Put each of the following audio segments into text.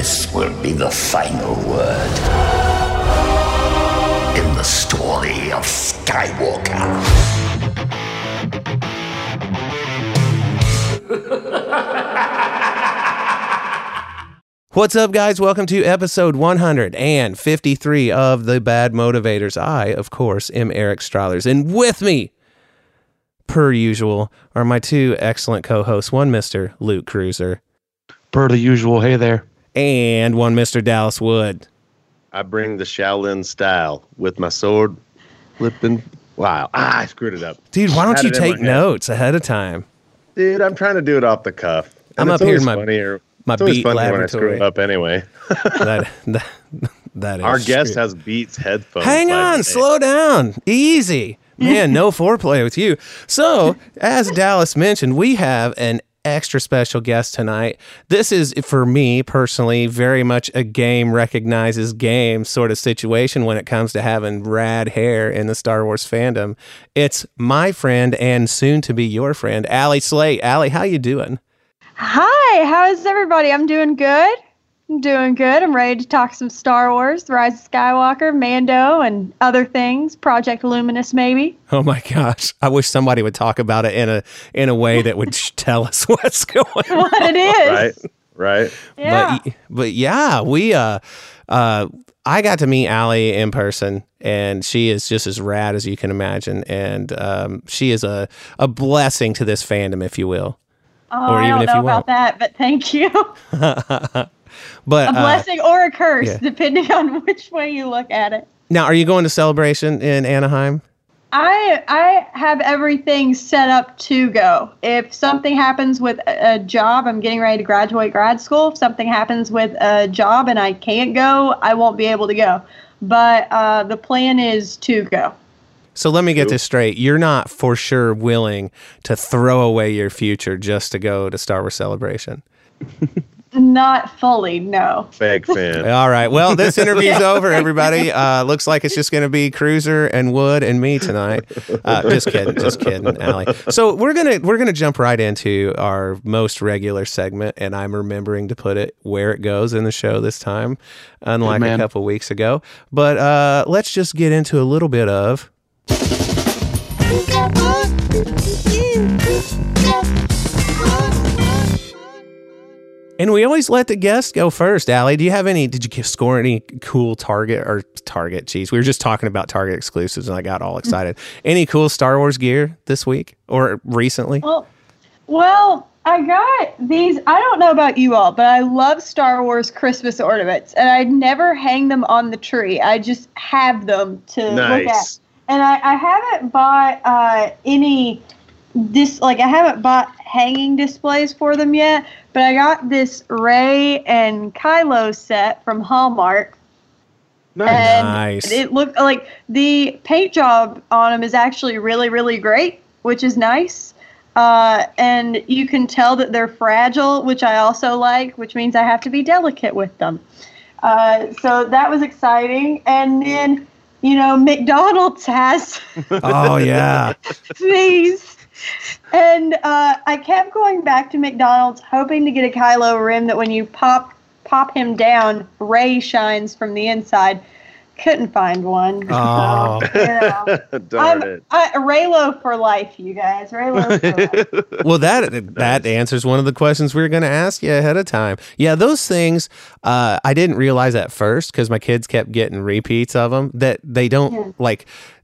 This will be the final word in the story of Skywalker. What's up, guys? Welcome to episode 153 of The Bad Motivators. I, of course, am Eric Strothers, and with me, per usual, are my two excellent co-hosts, one Mr. Luke Cruiser. Per the usual, hey there. And one Mr. Dallas Wood. I bring the Shaolin style with my sword flipping. Wow. I screwed it up. Dude, why don't you take notes ahead of time? Dude, I'm trying to do it off the cuff. I'm up here in my beat laboratory. When I screw it up anyway. that is our guest has Beats headphones. Hang on. Slow down. Easy. Man, no foreplay with you. So, as Dallas mentioned, we have an extra special guest tonight. This is, for me personally, very much a game recognizes game sort of situation when it comes to having rad hair in the Star Wars fandom. It's my friend and soon to be your friend, Ally Slate. Ally, how you doing? Hi, how is everybody? I'm doing good. I'm ready to talk some Star Wars, The Rise of Skywalker, Mando, and other things. Project Luminous, maybe. Oh my gosh! I wish somebody would talk about it in a way that would tell us what's going on. What it is, right? Yeah. But yeah, we I got to meet Ally in person, and she is just as rad as you can imagine, and she is a blessing to this fandom, if you will. Oh, or even I don't know if you about that, but thank you. But a blessing or a curse, depending on which way you look at it. Now, are you going to Celebration in Anaheim? I have everything set up to go. If something happens with a job, I'm getting ready to graduate grad school. If something happens with a job and I can't go, I won't be able to go. But the plan is to go. So let me get this straight. You're not for sure willing to throw away your future just to go to Star Wars Celebration. Not fully, no. Fake fan. All right. Well, this interview's over, everybody. Looks like it's just going to be Cruiser and Wood and me tonight. Just kidding, Ally. So we're gonna jump right into our most regular segment, and I'm remembering to put it where it goes in the show this time, unlike a couple weeks ago. But let's just get into a little bit of. And we always let the guests go first. Ally, do you have any? Did you score any cool Target? Geez, we were just talking about Target exclusives, and I got all excited. Any cool Star Wars gear this week or recently? Well, I got these. I don't know about you all, but I love Star Wars Christmas ornaments, and I never hang them on the tree. I just have them to look at. And I haven't bought any. I haven't bought hanging displays for them yet, but I got this Rey and Kylo set from Hallmark. Nice. It looked like the paint job on them is actually really, really great, which is nice. And you can tell that they're fragile, which I also like, which means I have to be delicate with them. So that was exciting. And then, McDonald's has. Oh, yeah. These. And I kept going back to McDonald's, hoping to get a Kylo Ren that when you pop him down, Rey shines from the inside. Couldn't find one. Oh. Darn it. Reylo for life, you guys. Reylo for life. Well, that answers one of the questions we were going to ask you ahead of time. Yeah, those things, I didn't realize at first because my kids kept getting repeats of them that they don't,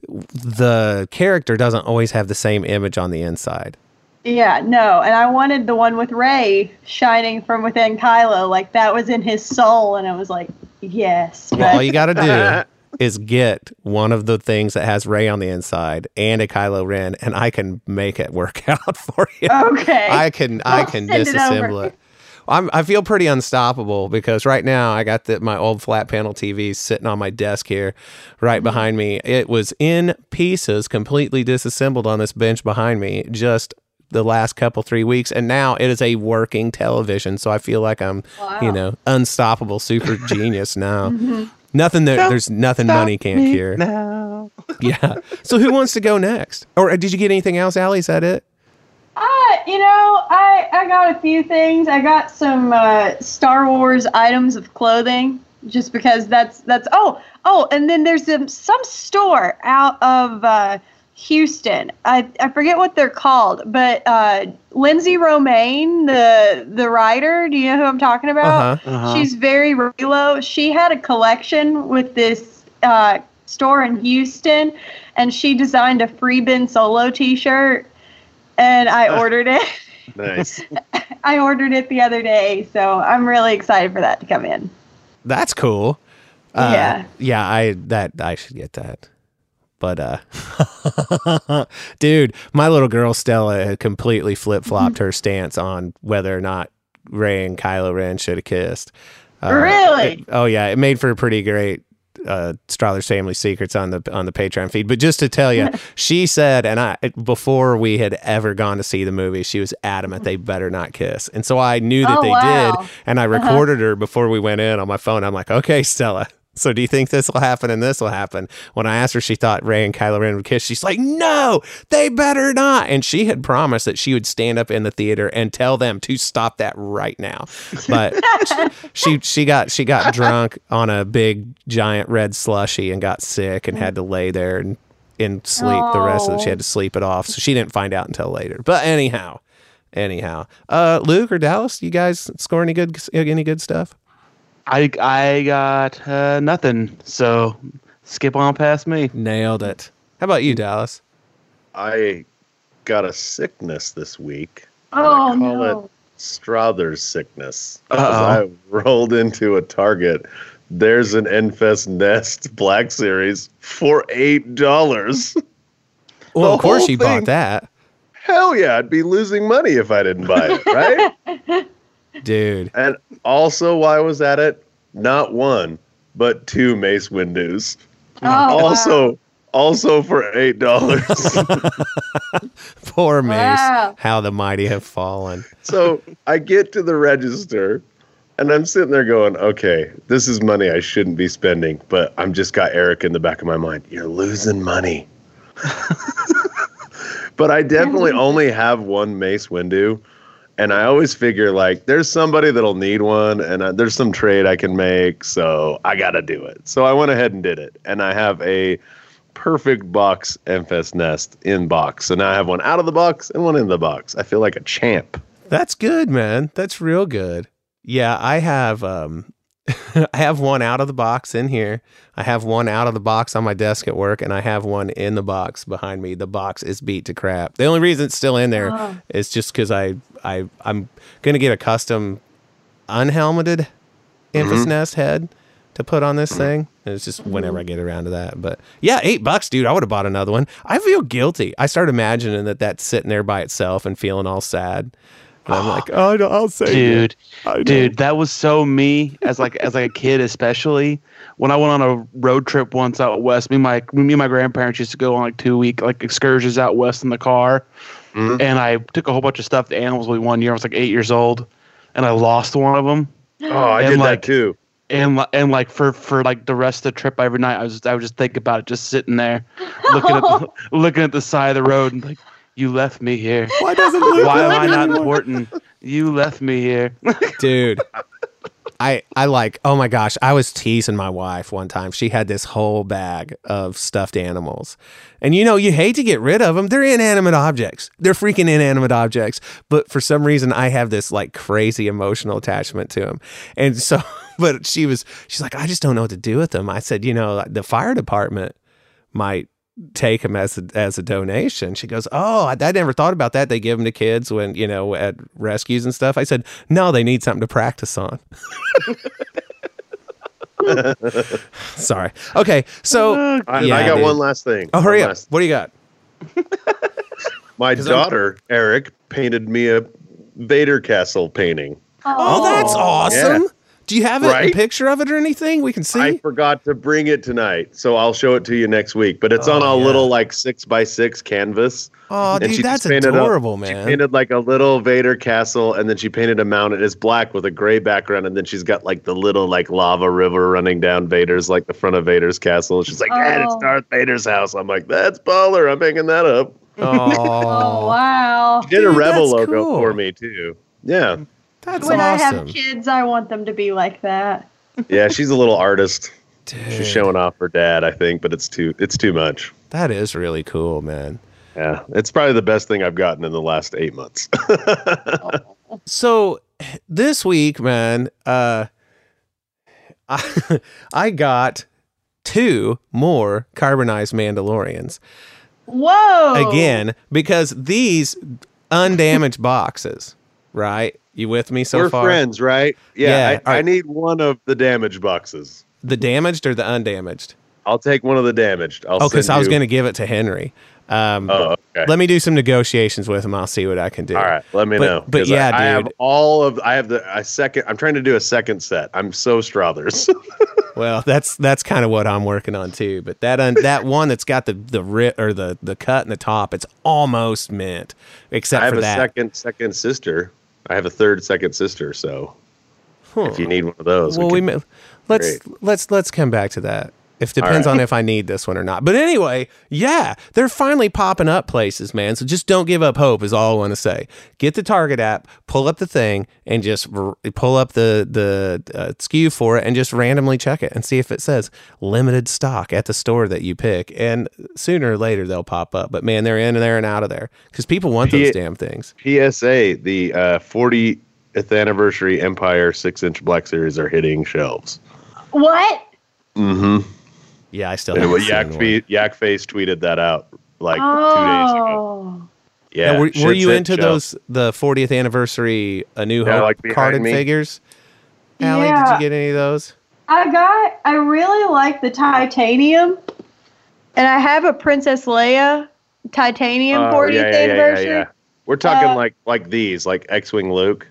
the character doesn't always have the same image on the inside. Yeah, no, and I wanted the one with Rey shining from within Kylo. Like, that was in his soul, and I was like, yes. But. Well, all you got to do is get one of the things that has Rey on the inside and a Kylo Ren, and I can make it work out for you. Okay. I can disassemble it. I feel pretty unstoppable because right now I got my old flat panel TV sitting on my desk here right behind me. It was in pieces, completely disassembled on this bench behind me just the last 3 weeks, and now it is a working television, so I feel like I'm unstoppable super genius now. Mm-hmm. There's nothing money can't cure. No. Yeah. So who wants to go next? Or did you get anything else, Ally? Is that it? you know, I got a few things. I got some Star Wars items of clothing, just because that's and then there's some store out of Houston. I forget what they're called, but Lindsay Romaine, the writer, do you know who I'm talking about? Uh-huh, uh-huh. She's very Reylo. She had a collection with this store in Houston, and she designed a Free Ben Solo t-shirt, and I ordered it. Nice. I ordered it the other day, so I'm really excited for that to come in. That's cool. Yeah, I should get that. But dude, my little girl Stella had completely flip-flopped her stance on whether or not Rey and Kylo Ren should have kissed. Really? It made for a pretty great Strothers Family Secrets on the Patreon feed. But just to tell you, she said, and I, before we had ever gone to see the movie, she was adamant they better not kiss. And so I knew that did, and I recorded her before we went in on my phone. I'm like, okay, Stella, so do you think this will happen and this will happen? When I asked her, she thought Rey and Kylo Ren would kiss. She's like, no, they better not. And she had promised that she would stand up in the theater and tell them to stop that right now. But she got drunk on a big, giant red slushie and got sick and had to lay there and sleep the rest of it. She had to sleep it off. So she didn't find out until later. But anyhow, Luke or Dallas, you guys score any good stuff? I got nothing, so skip on past me. Nailed it. How about you, Dallas? I got a sickness this week. Oh, I call it Strothers sickness. I rolled into a Target. There's an Enfest Nest Black Series for $8. Well, of course you bought that. Hell yeah, I'd be losing money if I didn't buy it, right? Dude. And also, while I was at it, not one, but two Mace Windus. Oh, also for $8. Poor Mace. Wow. How the mighty have fallen. So I get to the register, and I'm sitting there going, okay, this is money I shouldn't be spending, but I'm just got Eric in the back of my mind. You're losing money. But I definitely only have one Mace Windu. And I always figure, like, there's somebody that'll need one, and there's some trade I can make, so I got to do it. So I went ahead and did it, and I have a perfect box Enfest Nest in box. So now I have one out of the box and one in the box. I feel like a champ. That's good, man. That's real good. Yeah, I have I have one out of the box in here. I have one out of the box on my desk at work, and I have one in the box behind me. The box is beat to crap. The only reason it's still in there is just because I'm going to get a custom unhelmeted Enfest Nest head to put on this thing. And it's just whenever I get around to that. But yeah, $8, dude. I would have bought another one. I feel guilty. I start imagining that that's sitting there by itself and feeling all sad. And I'm like, oh, no, I'll say, dude, that was so me as like a kid, especially when I went on a road trip once out west. Me and my grandparents used to go on like 2-week like excursions out west in the car, and I took a whole bunch of stuffed animals with me one year. I was like 8 years old, and I lost one of them. Oh, I did like, that too. And like for like the rest of the trip, every night I would just think about it, just sitting there, looking at the side of the road, and like. You left me here. Why am I not important? You left me here. Dude, I like, oh my gosh, I was teasing my wife one time. She had this whole bag of stuffed animals. And you know, you hate to get rid of them. They're inanimate objects. They're freaking inanimate objects. But for some reason, I have this like crazy emotional attachment to them. And so, but she's like, I just don't know what to do with them. I said, you know, the fire department might take them as a donation. She goes, oh, I never thought about that. They give them to kids when, you know, at rescues and stuff. I said, no, they need something to practice on. Sorry. Okay, so I got one last thing. Oh, hurry up. What do you got? My daughter, Eric, painted me a Vader castle painting. Oh, that's awesome. Yeah. Do you have it, a picture of it or anything we can see? I forgot to bring it tonight, so I'll show it to you next week. But it's on a little like 6x6 canvas. Oh, dude, that's adorable, man. She painted like a little Vader castle, and then she painted a mountain. It's black with a gray background, and then she's got like the little like lava river running down Vader's, like the front of Vader's castle. She's like, Dad, it's Darth Vader's house. I'm like, that's baller. I'm hanging that up. Oh, wow. She did a Rebel logo for me, too. Yeah. That's when awesome. When I have kids, I want them to be like that. Yeah, she's a little artist. Dude. She's showing off her dad, I think, but it's too much. That is really cool, man. Yeah, it's probably the best thing I've gotten in the last 8 months. So this week, man, I got 2 more carbonized Mandalorians. Whoa! Again, because these undamaged boxes, right? You with me so far? We're friends, right? Yeah, yeah. I need one of the damaged boxes. The damaged or the undamaged? I'll take one of the damaged. I'll because I was going to give it to Henry. Okay. Let me do some negotiations with him. I'll see what I can do. All right, let me know. But yeah, I dude, have all of. I have the second. I'm trying to do a second set. I'm so Strothers. Well, that's kind of what I'm working on too. But that one that's got the rip or the cut in the top, it's almost mint. Except I have for that second sister. I have a third second sister. So if you need one of those, well, let's come back to that. It depends on if I need this one or not. But anyway, yeah, they're finally popping up places, man. So just don't give up hope is all I want to say. Get the Target app, pull up the thing, and just pull up the SKU for it and just randomly check it and see if it says limited stock at the store that you pick. And sooner or later, they'll pop up. But, man, they're in and there and out of there because people want those damn things. PSA, the 40th anniversary Empire 6-inch Black Series are hitting shelves. What? Mm-hmm. Yeah, I still have Yakface tweeted that out like 2 days ago. Yeah, now, were you into the 40th anniversary A New Hope carded figures? Allie, did you get any of those? I really like the titanium, and I have a Princess Leia titanium 40th anniversary. Yeah. We're talking like these, like X-Wing Luke.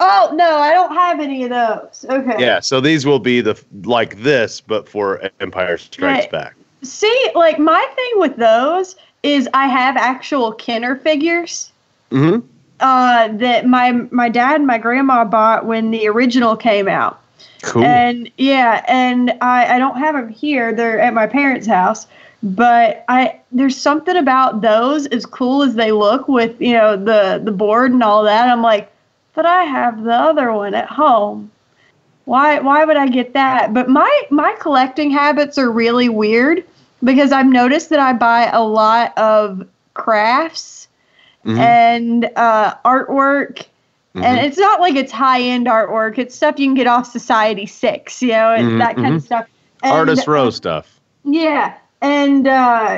Oh, no, I don't have any of those. Okay. Yeah, so these will be like this, but for Empire Strikes Back. See, like, my thing with those is I have actual Kenner figures that my dad and my grandma bought when the original came out. Cool. And, yeah, and I don't have them here. They're at my parents' house. But there's something about those, as cool as they look with, you know, the board and all that. I'm like, but I have the other one at home. Why would I get that? But my collecting habits are really weird because I've noticed that I buy a lot of crafts and artwork. And it's not like it's high-end artwork. It's stuff you can get off Society 6, you know, and that kind of stuff. And, Artist Row stuff. Yeah. And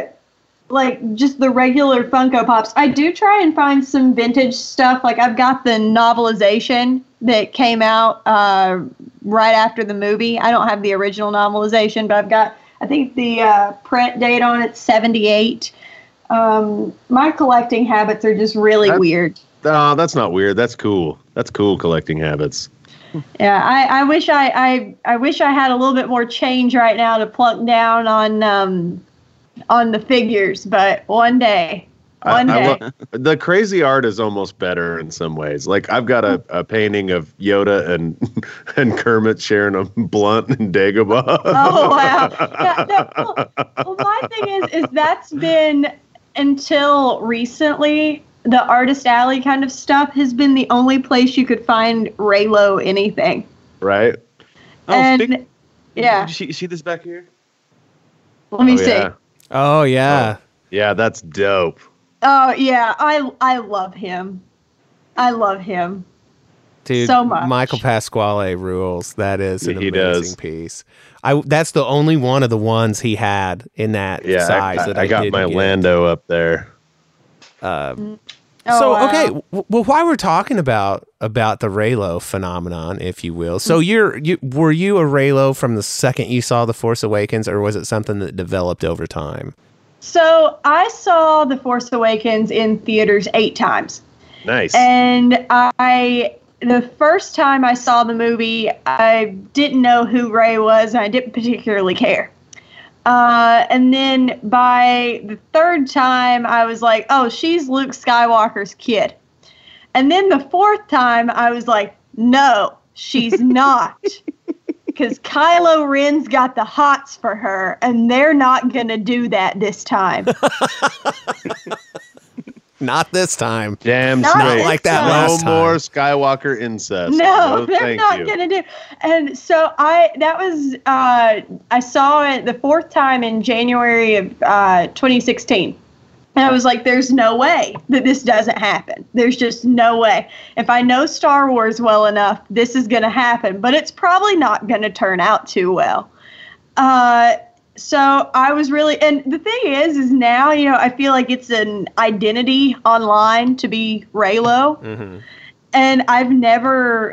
like just the regular Funko Pops. I do try and find some vintage stuff. Like I've got the novelization that came out right after the movie. I don't have the original novelization, but I've got, I think the print date on it's 78. My collecting habits are just really weird. That's not weird. That's cool. That's cool collecting habits. Yeah, I wish I had a little bit more change right now to plunk down on the figures, but one day. The crazy art is almost better in some ways. Like I've got a painting of Yoda and Kermit sharing a blunt in Dagobah. Oh wow! Well, my thing is that's been until recently the Artist Alley kind of stuff has been the only place you could find Reylo anything. Right. You see this back here? Let me see. Yeah. Oh yeah. Yeah, that's dope. Oh yeah, I love him. I love him. Dude, so much. Michael Pasquale rules. That is an amazing piece. That's the only one of the ones he had in that size. I got my Lando up there. Well, why we're talking about the Reylo phenomenon, if you will. So were you a Reylo from the second you saw The Force Awakens, or was it something that developed over time? So I saw The Force Awakens in theaters 8 times. Nice. And the first time I saw the movie, I didn't know who Rey was, and I didn't particularly care. And then by the third time, I was like, oh, she's Luke Skywalker's kid. And then the fourth time, I was like, no, she's not. Because Kylo Ren's got the hots for her, and they're not going to do that this time. Not this time. Damn straight. Not like that last time. No more Skywalker incest. No, they're not going to do. And so I saw it the fourth time in January of 2016. And I was like, there's no way that this doesn't happen. There's just no way. If I know Star Wars well enough, this is going to happen. But it's probably not going to turn out too well. So I was really, and the thing is now, you know, I feel like it's an identity online to be Reylo. Mm-hmm. And I've never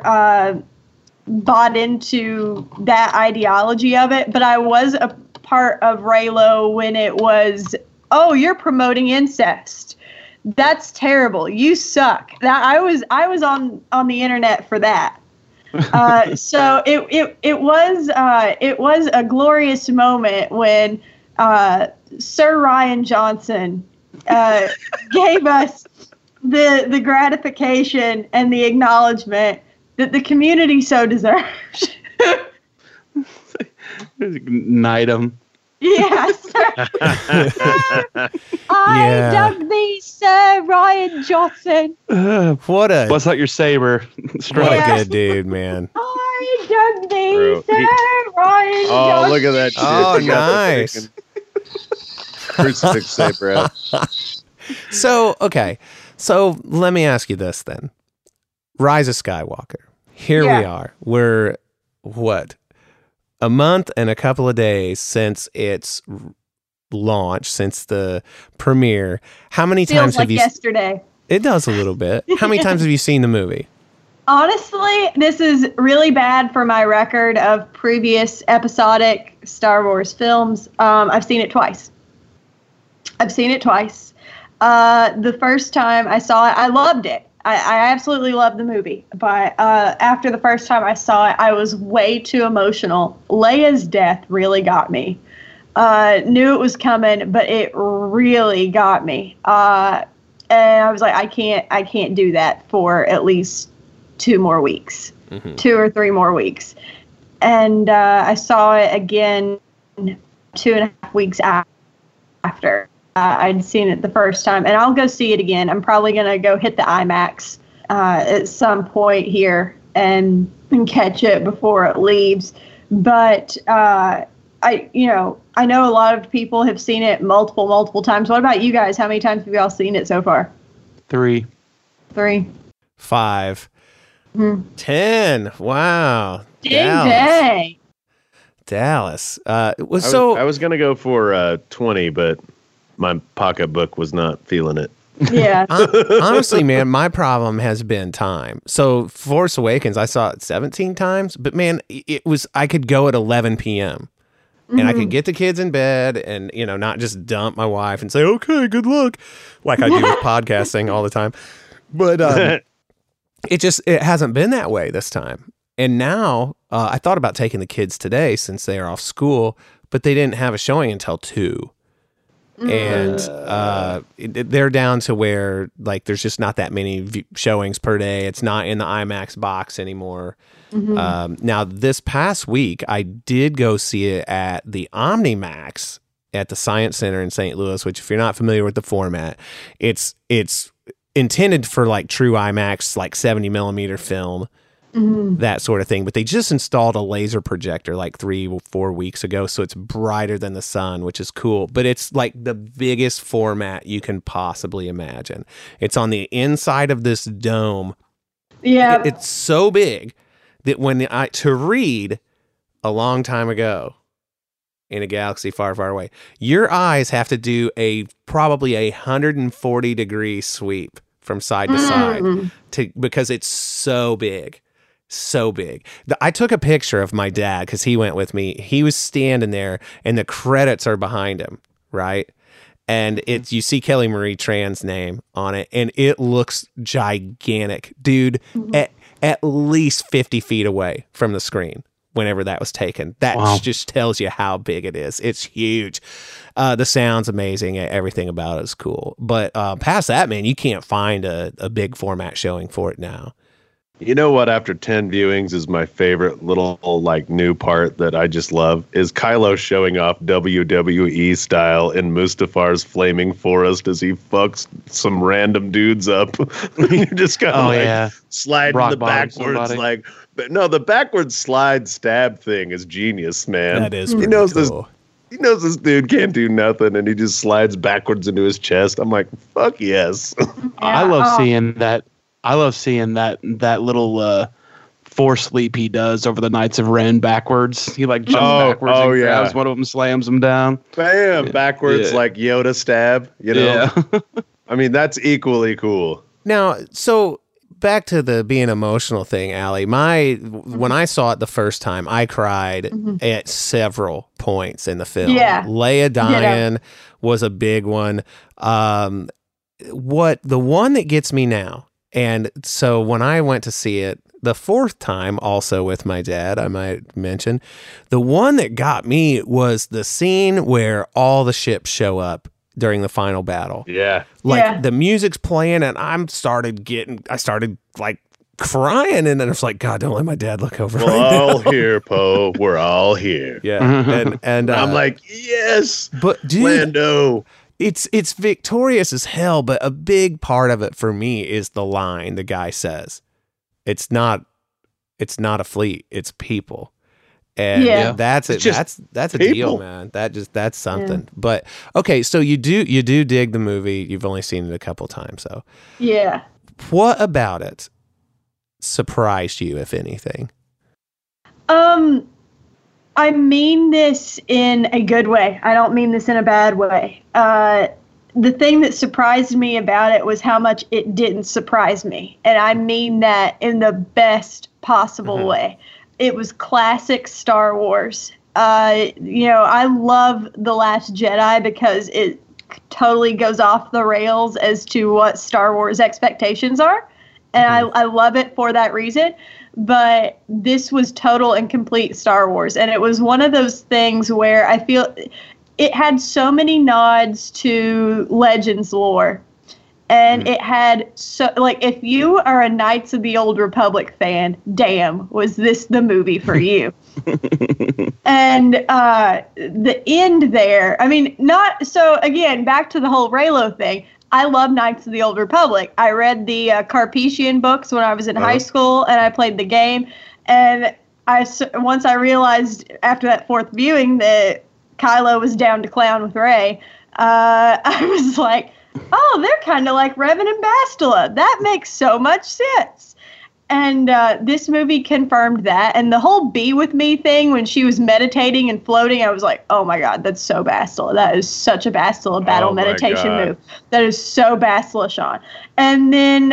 bought into that ideology of it. But I was a part of Reylo when it was... Oh, you're promoting incest. That's terrible. You suck. That I was on the internet for that. So it was a glorious moment when Sir Rian Johnson gave us the gratification and the acknowledgement that the community so deserved. Knight him. Yes. I love thee, Sir Rian Johnson. What a... What's out your saber? What a good dude, man. I love thee, Sir Rian Johnson. Oh, look at that dude. Oh, nice. Crucifix saber out. So, okay. So, let me ask you this, then. Rise of Skywalker. Here we are. We're, what... a month and a couple of days since its launch, since the premiere. How many times have you... Feels like yesterday. It does a little bit. How many times have you seen the movie? Honestly, this is really bad for my record of previous episodic Star Wars films. I've seen it twice. The first time I saw it, I loved it. I absolutely loved the movie, but after the first time I saw it, I was way too emotional. Leia's death really got me. Knew it was coming, but it really got me. And I was like, I can't do that for at least 2 more weeks, mm-hmm. 2 or 3 more weeks. And I saw it again 2.5 weeks after. I'd seen it the first time, and I'll go see it again. I'm probably going to go hit the IMAX at some point here and catch it before it leaves. But I know a lot of people have seen it multiple times. What about you guys? How many times have y'all seen it so far? 3. 5. Mm-hmm. 10. Wow. Dang. Dallas. I was going to go for 20, but... my pocketbook was not feeling it. Yeah. Honestly, man, my problem has been time. So Force Awakens, I saw it 17 times, but man, I could go at 11 p.m. Mm-hmm. And I could get the kids in bed and, you know, not just dump my wife and say, okay, good luck. Like I do with podcasting all the time. But it hasn't been that way this time. And now I thought about taking the kids today since they are off school, but they didn't have a showing until 2. And they're down to where, like, there's just not that many showings per day. It's not in the IMAX box anymore. Mm-hmm. Now, this past week, I did go see it at the OmniMax at the Science Center in St. Louis, which, if you're not familiar with the format, it's intended for, like, true IMAX, like 70-millimeter film, mm-hmm. that sort of thing. But they just installed a laser projector like 3 or 4 weeks ago, so it's brighter than the sun, which is cool. But it's like the biggest format you can possibly imagine. It's on the inside of this dome. Yeah. It's so big that when to read a long time ago in a galaxy far, far away, your eyes have to do probably a 140-degree sweep from side to side because it's so big. So big. I took a picture of my dad because he went with me. He was standing there and the credits are behind him, right? And you see Kelly Marie Tran's name on it and it looks gigantic. Dude, mm-hmm. at least 50 feet away from the screen whenever that was taken. That just tells you how big it is. It's huge. The sound's amazing. Everything about it is cool. But past that, man, you can't find a big format showing for it now. You know what, after 10 viewings is my favorite little like new part that I just love is Kylo showing off WWE style in Mustafar's flaming forest as he fucks some random dudes up. You just kind of sliding rock the backwards somebody. Like, but no, the backwards slide stab thing is genius, man. That is pretty cool. He knows this dude can't do nothing, and he just slides backwards into his chest. I'm like, fuck yes. Yeah. I love seeing that. I love seeing that little force leap he does over the Knights of Ren backwards. He like jumps backwards and grabs one of them, slams him down. Bam! Backwards like Yoda stab, you know? Yeah. I mean, that's equally cool. Now, so back to the being emotional thing, Ally. When I saw it the first time, I cried at several points in the film. Yeah. Leia dying was a big one. The one that gets me now. And so when I went to see it the fourth time, also with my dad, I might mention, the one that got me was the scene where all the ships show up during the final battle. Yeah. The music's playing and I started like crying, and then it's like, God, don't let my dad look over. We're all here, Poe. We're all here. Yeah. And I'm like, yes, but dude, Lando. It's victorious as hell, but a big part of it for me is the line the guy says. It's not a fleet, it's people. And that's it. That's a people. Deal, man. That's something. Yeah. But okay, so you do dig the movie. You've only seen it a couple times, so. Yeah. What about it surprised you, if anything? I mean this in a good way. I don't mean this in a bad way. The thing that surprised me about it was how much it didn't surprise me. And I mean that in the best possible way. It was classic Star Wars. I love The Last Jedi because it totally goes off the rails as to what Star Wars expectations are. And I love it for that reason. But this was total and complete Star Wars. And it was one of those things where I feel it had so many nods to Legends lore. And it had so, like, if you are a Knights of the Old Republic fan, damn, was this the movie for you? And the end there, I mean, not so, again, back to the whole Reylo thing. I love Knights of the Old Republic. I read the Carpathian books when I was in high school, and I played the game. And once I realized after that fourth viewing that Kylo was down to clown with Rey, I was like, oh, they're kind of like Revan and Bastila. That makes so much sense. And this movie confirmed that. And the whole be with me thing, when she was meditating and floating, I was like, oh my God, that's so Bastila. That is such a Bastila battle meditation move. That is so Bastila, Sean. And then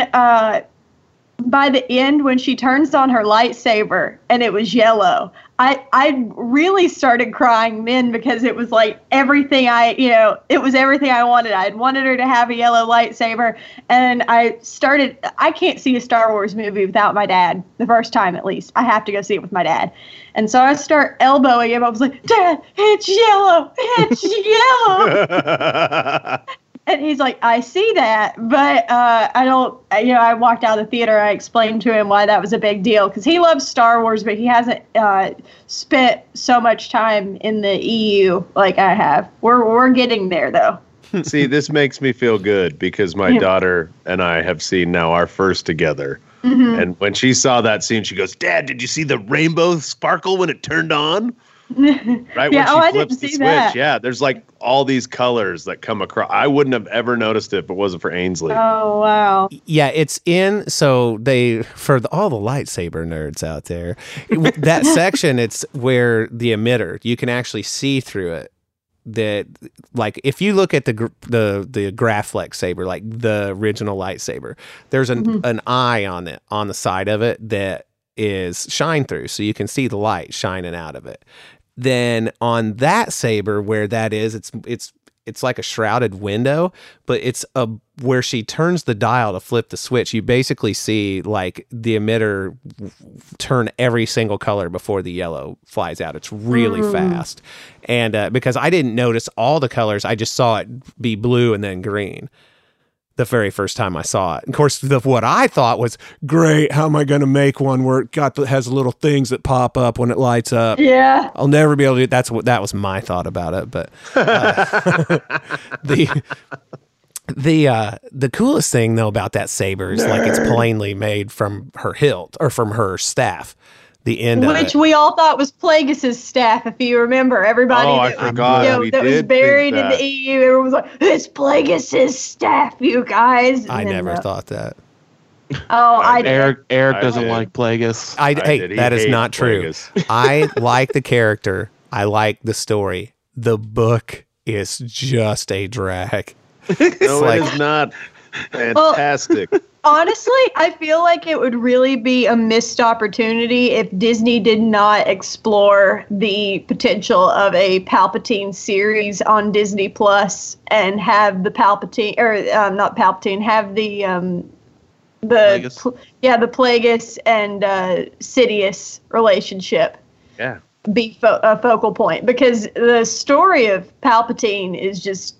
by the end, when she turns on her lightsaber and it was yellow, I really started crying then, because it was like everything it was everything I wanted. I had wanted her to have a yellow lightsaber, and I can't see a Star Wars movie without my dad, the first time at least. I have to go see it with my dad. And so I start elbowing him. I was like, Dad, it's yellow, it's yellow. And he's like, I see that, but I don't, I walked out of the theater. I explained to him why that was a big deal, because he loves Star Wars, but he hasn't spent so much time in the EU like I have. We're getting there, though. See, this makes me feel good, because my daughter and I have seen now our first together. And when she saw that scene, she goes, Dad, did you see the rainbow sparkle when it turned on? Right, yeah, when she flips the switch, there's like all these colors that come across. I wouldn't have ever noticed it if it wasn't for Ainsley. Oh, wow. Yeah, it's in, so they, for all the lightsaber nerds out there, that section, it's where the emitter, you can actually see through it. That, like, if you look at the Graflex saber, like the original lightsaber, there's an eye on it, on the side of it, that is shine through, so you can see the light shining out of it. Then on that saber, where that is, it's like a shrouded window, but it's where she turns the dial to flip the switch. You basically see like the emitter turn every single color before the yellow flies out. It's really fast. And because I didn't notice all the colors, I just saw it be blue and then green. the very first time I saw it. Of course, what I thought was, great, how am I going to make one where it has little things that pop up when it lights up? Yeah. I'll never be able to do it. That was my thought about it. But the coolest thing, though, about that saber is, like, it's plainly made from her hilt or from her staff. The end of it. Which we all thought was Plagueis' staff, if you remember. Everybody that was buried in the EU, everyone was like, it's Plagueis' staff, you guys. And I never thought that. Oh, I did. Eric doesn't like Plagueis. That is not true. I like the character. I like the story. The book is just a drag. It's not fantastic. Well, honestly, I feel like it would really be a missed opportunity if Disney did not explore the potential of a Palpatine series on Disney Plus and have the Palpatine, or not Palpatine, have the Plagueis and Sidious relationship. Yeah, be a focal point, because the story of Palpatine is just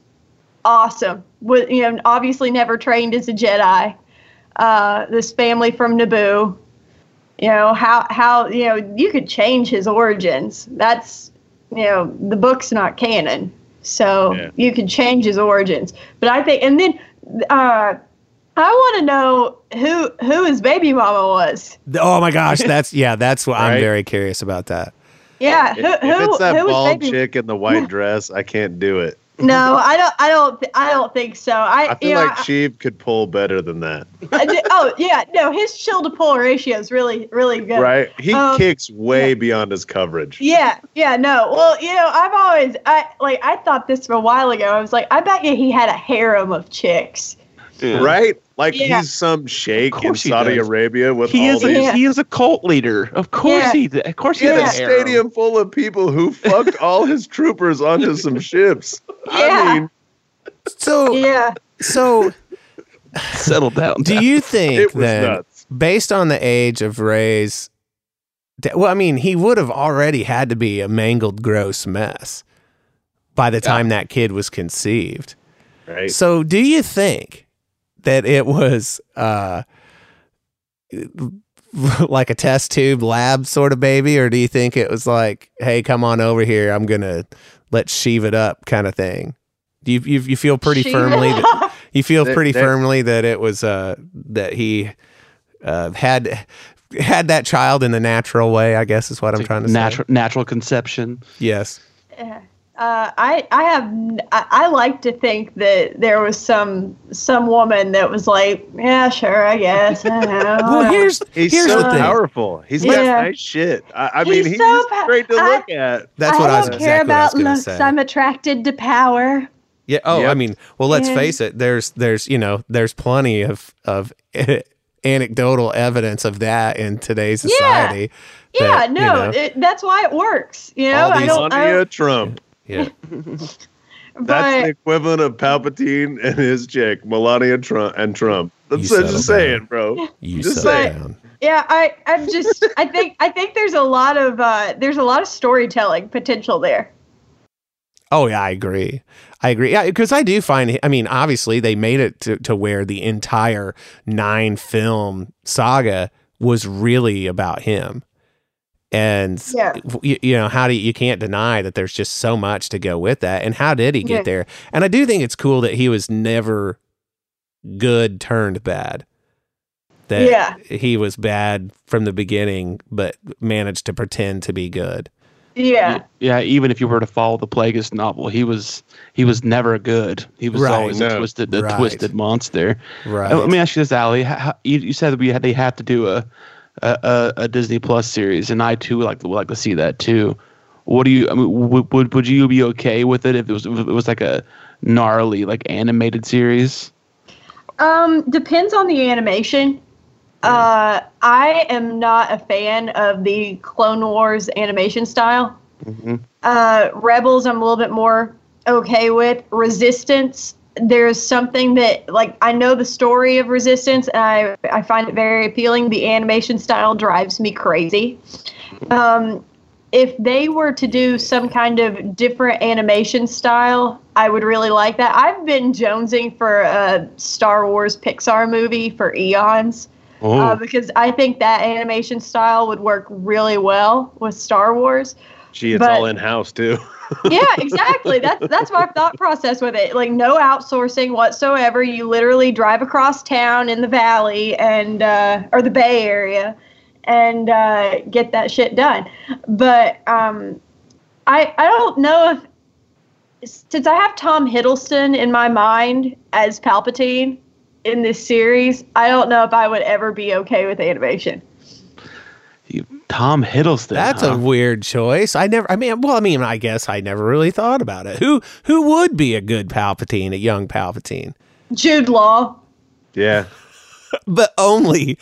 awesome. With, obviously never trained as a Jedi. This family from Naboo, how you could change his origins. That's, the book's not canon. So you could change his origins. But I think, and then, I want to know who his baby mama was. Oh my gosh. That's what I'm very curious about that. Yeah. If it's that bald chick in the white dress, I can't do it. No, I don't think so. I feel like Sheev could pull better than that. His chill to pull ratio is really, really good. Right, he kicks way beyond his coverage. No. Well, I've always I thought this from a while ago. I was like, I bet you he had a harem of chicks. Yeah. Right, he's some sheikh in Saudi Arabia with he is a cult leader. Of course he had a stadium full of people who fucked all his troopers onto some ships. Yeah. I mean, so settle down. Do you think then, nuts. Based on the age of Rey's, he would have already had to be a mangled, gross mess by the time that kid was conceived. Right. So, do you think that it was like a test tube lab sort of baby? Or do you think it was like, hey, come on over here, I'm going to let's sheave it up kind of thing? Do you feel pretty firmly that, firmly that it was that he had that child in the natural way, I guess is what I'm trying to say. Natural conception. Yes. I like to think that there was some woman that was like, yeah, sure, I guess. I don't know. Well, here's the thing. Powerful. He's got nice shit. He's great to look at. That's what I was exactly care about looks. Say. I'm attracted to power. Yeah. Oh, yep. I mean, well, let's face it. There's plenty of anecdotal evidence of that in today's society. Yeah. That, that's why it works. Melania Trump. Yeah. That's the equivalent of Palpatine and his chick, Melania Trump and Trump. That's just saying, bro. You just saying. Yeah, I'm just I think there's a lot of storytelling potential there. Oh yeah, I agree. Yeah, because I do find obviously they made it to where the entire 9-film saga was really about him. And how you can't deny that there's just so much to go with that. And how did he get there? And I do think it's cool that he was never good turned bad. That he was bad from the beginning, but managed to pretend to be good. Yeah. Yeah. Even if you were to follow the Plagueis novel, he was never good. He was always a twisted monster. Right. Let me ask you this, Ally. How, you said that they have to do a Disney Plus series, and I too would like to see that too. What do you? I mean, would you be okay with it if it was like a gnarly animated series? Depends on the animation. I am not a fan of the Clone Wars animation style. Mm-hmm. Rebels, I'm a little bit more okay with. Resistance, there's something that, I know the story of Resistance, and I find it very appealing. The animation style drives me crazy. if they were to do some kind of different animation style, I would really like that. I've been jonesing for a Star Wars Pixar movie for eons because I think that animation style would work really well with Star Wars. Gee, it's all in-house, too. Yeah, exactly. That's my thought process with it. Like, no outsourcing whatsoever. You literally drive across town in the valley and or the Bay Area and get that shit done. But I don't know if, since I have Tom Hiddleston in my mind as Palpatine in this series, I don't know if I would ever be okay with animation. Tom Hiddleston. That's a weird choice. I guess I never really thought about it. Who would be a good Palpatine, a young Palpatine? Jude Law. Yeah. But only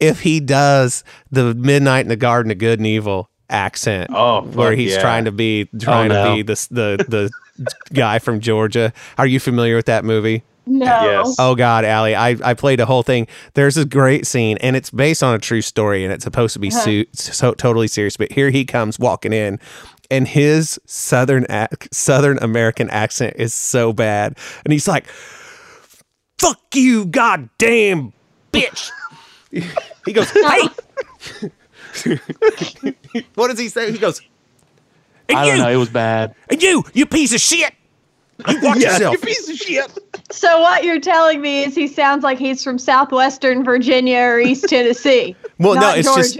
if he does the Midnight in the Garden of Good and Evil accent. Oh, where he's trying to be the guy from Georgia. Are you familiar with that movie? No. Yes. Oh, God, Ally. I played a whole thing. There's this great scene, and it's based on a true story, and it's supposed to be so totally serious. But here he comes walking in, and his Southern American accent is so bad. And he's like, fuck you, goddamn bitch. He goes, hey. What does he say? He goes, I don't know. It was bad. And you piece of shit. You watch yourself. You piece of shit. So what you're telling me is he sounds like he's from southwestern Virginia or East Tennessee. Well, no, it's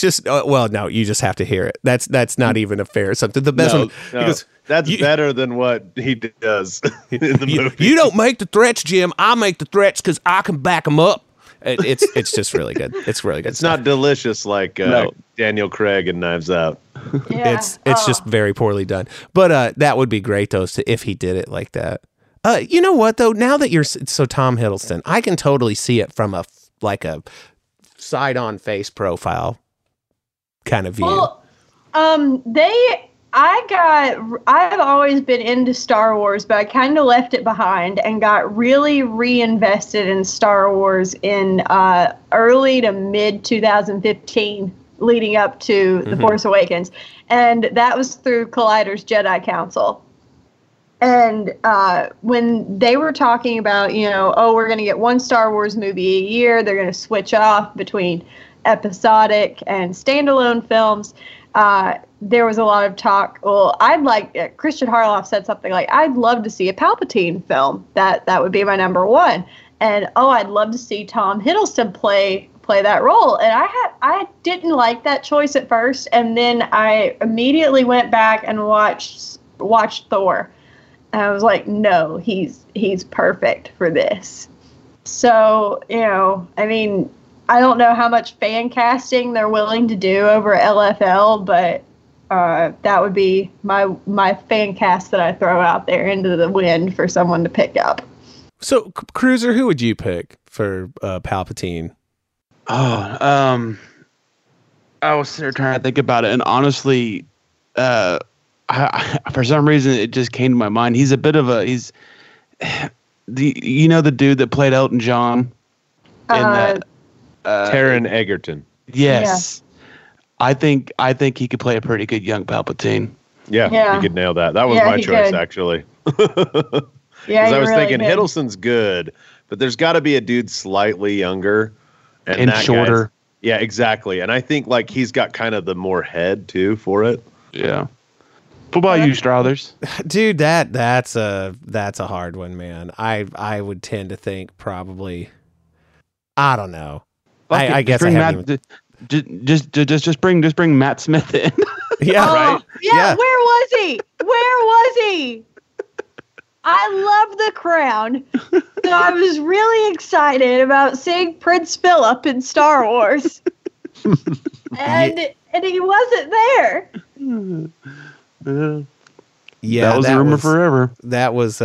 Georgia. Well, no, you just have to hear it. That's not even a fair something. The best one. No, because that's better than what he does in the movie. You don't make the threats, Jim. I make the threats because I can back them up. It's just really good. It's really good. It's stuff. Not delicious like Daniel Craig in Knives Out. Yeah. It's just very poorly done. But that would be great though if he did it like that. You know what though? Now that you're so Tom Hiddleston, I can totally see it from a side-on face profile kind of view. Well, I've always been into Star Wars, but I kind of left it behind and got really reinvested in Star Wars in early to mid 2015, leading up to The Force Awakens, and that was through Collider's Jedi Council. And when they were talking about, we're going to get one Star Wars movie a year, they're going to switch off between episodic and standalone films, there was a lot of talk. Well, Christian Harloff said something like, I'd love to see a Palpatine film. That would be my number one. And, I'd love to see Tom Hiddleston play that role. And I didn't like that choice at first. And then I immediately went back and watched Thor. And I was like, no, he's perfect for this. So, I don't know how much fan casting they're willing to do over LFL, but that would be my fan cast that I throw out there into the wind for someone to pick up. So, Cruiser, who would you pick for Palpatine? Oh, I was trying to think about it, and honestly, for some reason, it just came to my mind. He's a bit of the dude that played Elton John in that Taron Egerton. Yes. Yeah. I think he could play a pretty good young Palpatine. Yeah. He could nail that. That was my choice, actually. Because I was really thinking Hiddleston's good, but there's got to be a dude slightly younger and shorter. Yeah, exactly. And I think he's got kind of the more head too for it. Yeah. What about you, Strothers? Dude, that's a hard one, man. I would tend to think probably, I don't know. I guess I haven't just bring Matt Smith in. Yeah, right. Yeah, where was he? I love The Crown, so I was really excited about seeing Prince Philip in Star Wars, and he wasn't there. Yeah, that was a rumor forever. That was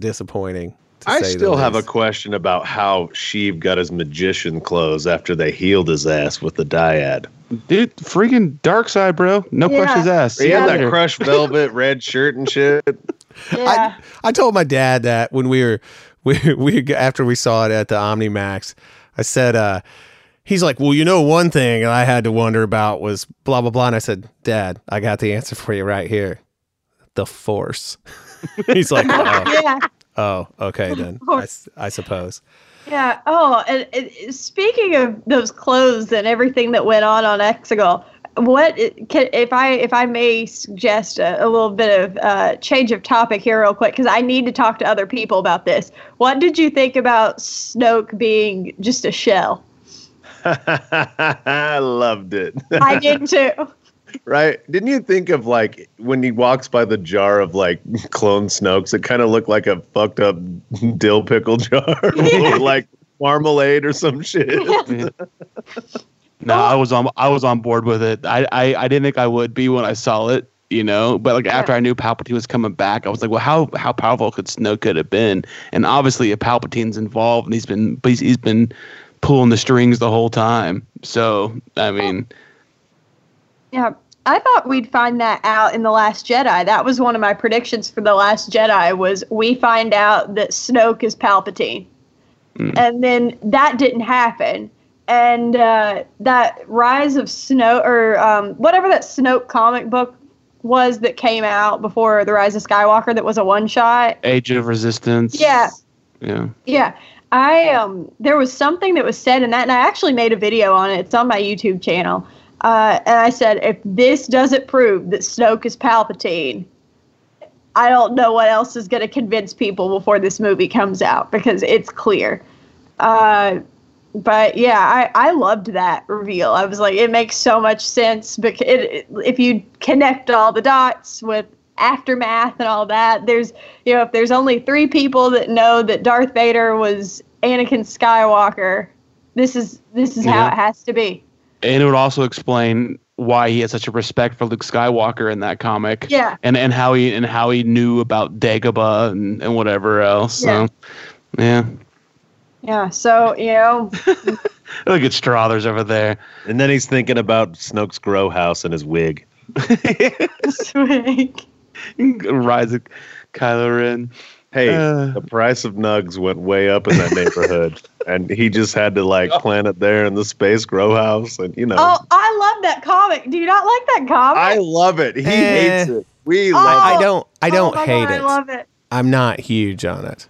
disappointing. I still have a question about how Sheev got his magician clothes after they healed his ass with the dyad. Dude, freaking dark side, bro. No questions asked. He had that crushed velvet red shirt and shit. Yeah. I told my dad that when we were after we saw it at the OmniMax. I said, he's like, well, you know, one thing I had to wonder about was blah, blah, blah. And I said, Dad, I got the answer for you right here. The Force. He's like, oh, yeah. Oh, okay, then, I suppose. Yeah. Oh, and speaking of those clothes and everything that went on Exegol, what can, if I may suggest a little bit of change of topic here real quick, because I need to talk to other people about this. What did you think about Snoke being just a shell? I loved it. I did too. Right? Didn't you think of, like, when he walks by the jar of, like, clone Snokes, it kind of looked like a fucked up dill pickle jar, yeah. Like marmalade or some shit. Yeah. No, I was on board with it. I didn't think I would be when I saw it, you know. But like after I knew Palpatine was coming back, I was like, well, how powerful could Snoke have been? And obviously, if Palpatine's involved, and he's been pulling the strings the whole time. So I mean. Yeah, I thought we'd find that out in The Last Jedi. That was one of my predictions for The Last Jedi was we find out that Snoke is Palpatine. Mm. And then that didn't happen. And that Rise of Snoke or whatever that Snoke comic book was that came out before The Rise of Skywalker that was a one-shot. Age of Resistance. Yeah. Yeah. Yeah. There was something that was said in that, and I actually made a video on it. It's on my YouTube channel. And I said, if this doesn't prove that Snoke is Palpatine, I don't know what else is going to convince people before this movie comes out, because it's clear. But yeah, I loved that reveal. I was like, it makes so much sense, because if you connect all the dots with Aftermath and all that, there's, you know, if there's only three people that know that Darth Vader was Anakin Skywalker, this is how it has to be. And it would also explain why he had such a respect for Luke Skywalker in that comic. Yeah. And how he knew about Dagobah and whatever else. Yeah. So, yeah. Yeah. So, you know. Look at Strothers over there. And then he's thinking about Snoke's grow house and his wig. Rise of Kylo Ren. Hey, the price of nugs went way up in that neighborhood, and he just had to, like, plant it there in the space grow house, and, you know. Oh, I love that comic. Do you not like that comic? I love it. He hates it. We love it. I don't hate it. I love it. I'm not huge on it,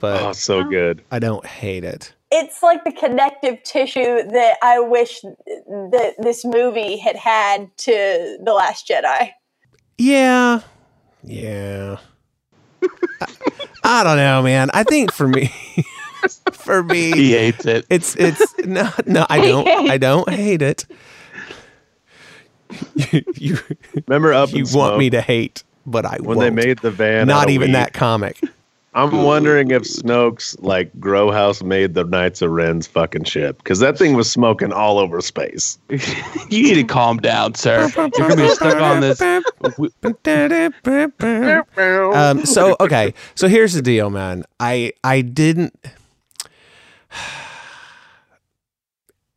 but so good. I don't hate it. It's like the connective tissue that I wish that this movie had to The Last Jedi. Yeah. Yeah. I don't know, man. I think for me, he hates it. It's no. I don't hate it. You remember Up You Smoke? Want me to hate, but I when won't. They made the van. Not even weed. That comic. I'm wondering if Snoke's, like, grow house made the Knights of Ren's fucking ship, because that thing was smoking all over space. You need to calm down, sir. You're going to be stuck on this. So here's the deal, man. I didn't...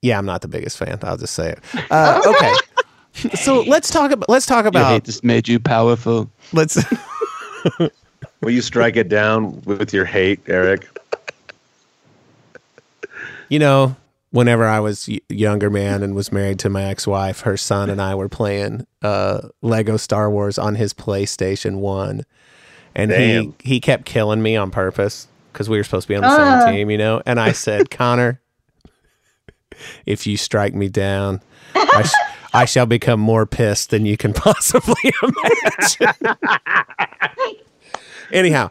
Yeah, I'm not the biggest fan. I'll just say it. Okay. So let's talk about... Your hate just made you powerful. Let's... Will you strike it down with your hate, Eric? You know, whenever I was a younger man and was married to my ex-wife, her son and I were playing Lego Star Wars on his PlayStation 1. And he kept killing me on purpose because we were supposed to be on the same team, you know? And I said, Connor, if you strike me down, I shall become more pissed than you can possibly imagine. Anyhow,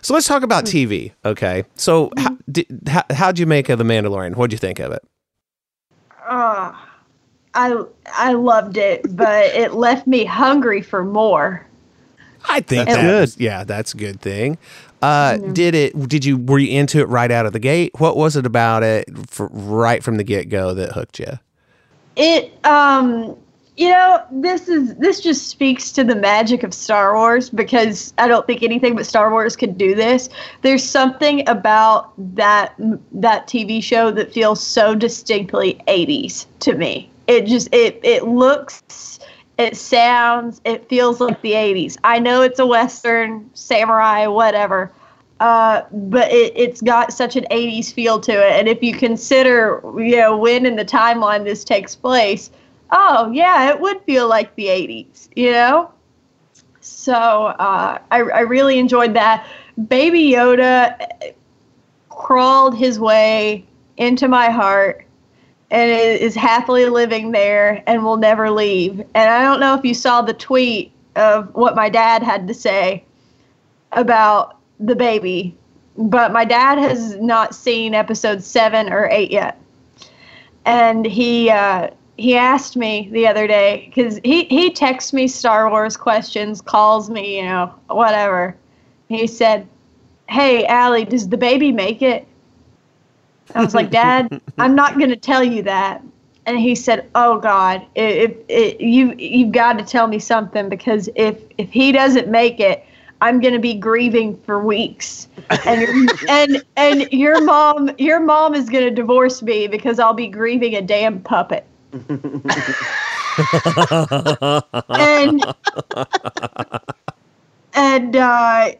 so let's talk about TV, okay? So how'd you make of The Mandalorian? What'd you think of it? I loved it, but it left me hungry for more. I think that's good. Yeah, that's a good thing. Were you into it right out of the gate? What was it about it right from the get-go that hooked you? You know, this just speaks to the magic of Star Wars, because I don't think anything but Star Wars could do this. There's something about that TV show that feels so distinctly 80s to me. It just it looks, it sounds, it feels like the 80s. I know it's a Western, samurai, whatever. But it's got such an 80s feel to it. And if you consider, you know, when in the timeline this takes place, oh, yeah, it would feel like the 80s, you know? So I really enjoyed that. Baby Yoda crawled his way into my heart and is happily living there and will never leave. And I don't know if you saw the tweet of what my dad had to say about the baby, but my dad has not seen episode 7 or 8 yet. And he asked me the other day, because he texts me Star Wars questions, calls me, you know, whatever. He said, "Hey, Ally, does the baby make it?" I was like, "Dad, I'm not going to tell you that." And he said, "Oh God, you've got to tell me something, because if he doesn't make it, I'm going to be grieving for weeks, and your mom is going to divorce me because I'll be grieving a damn puppet." and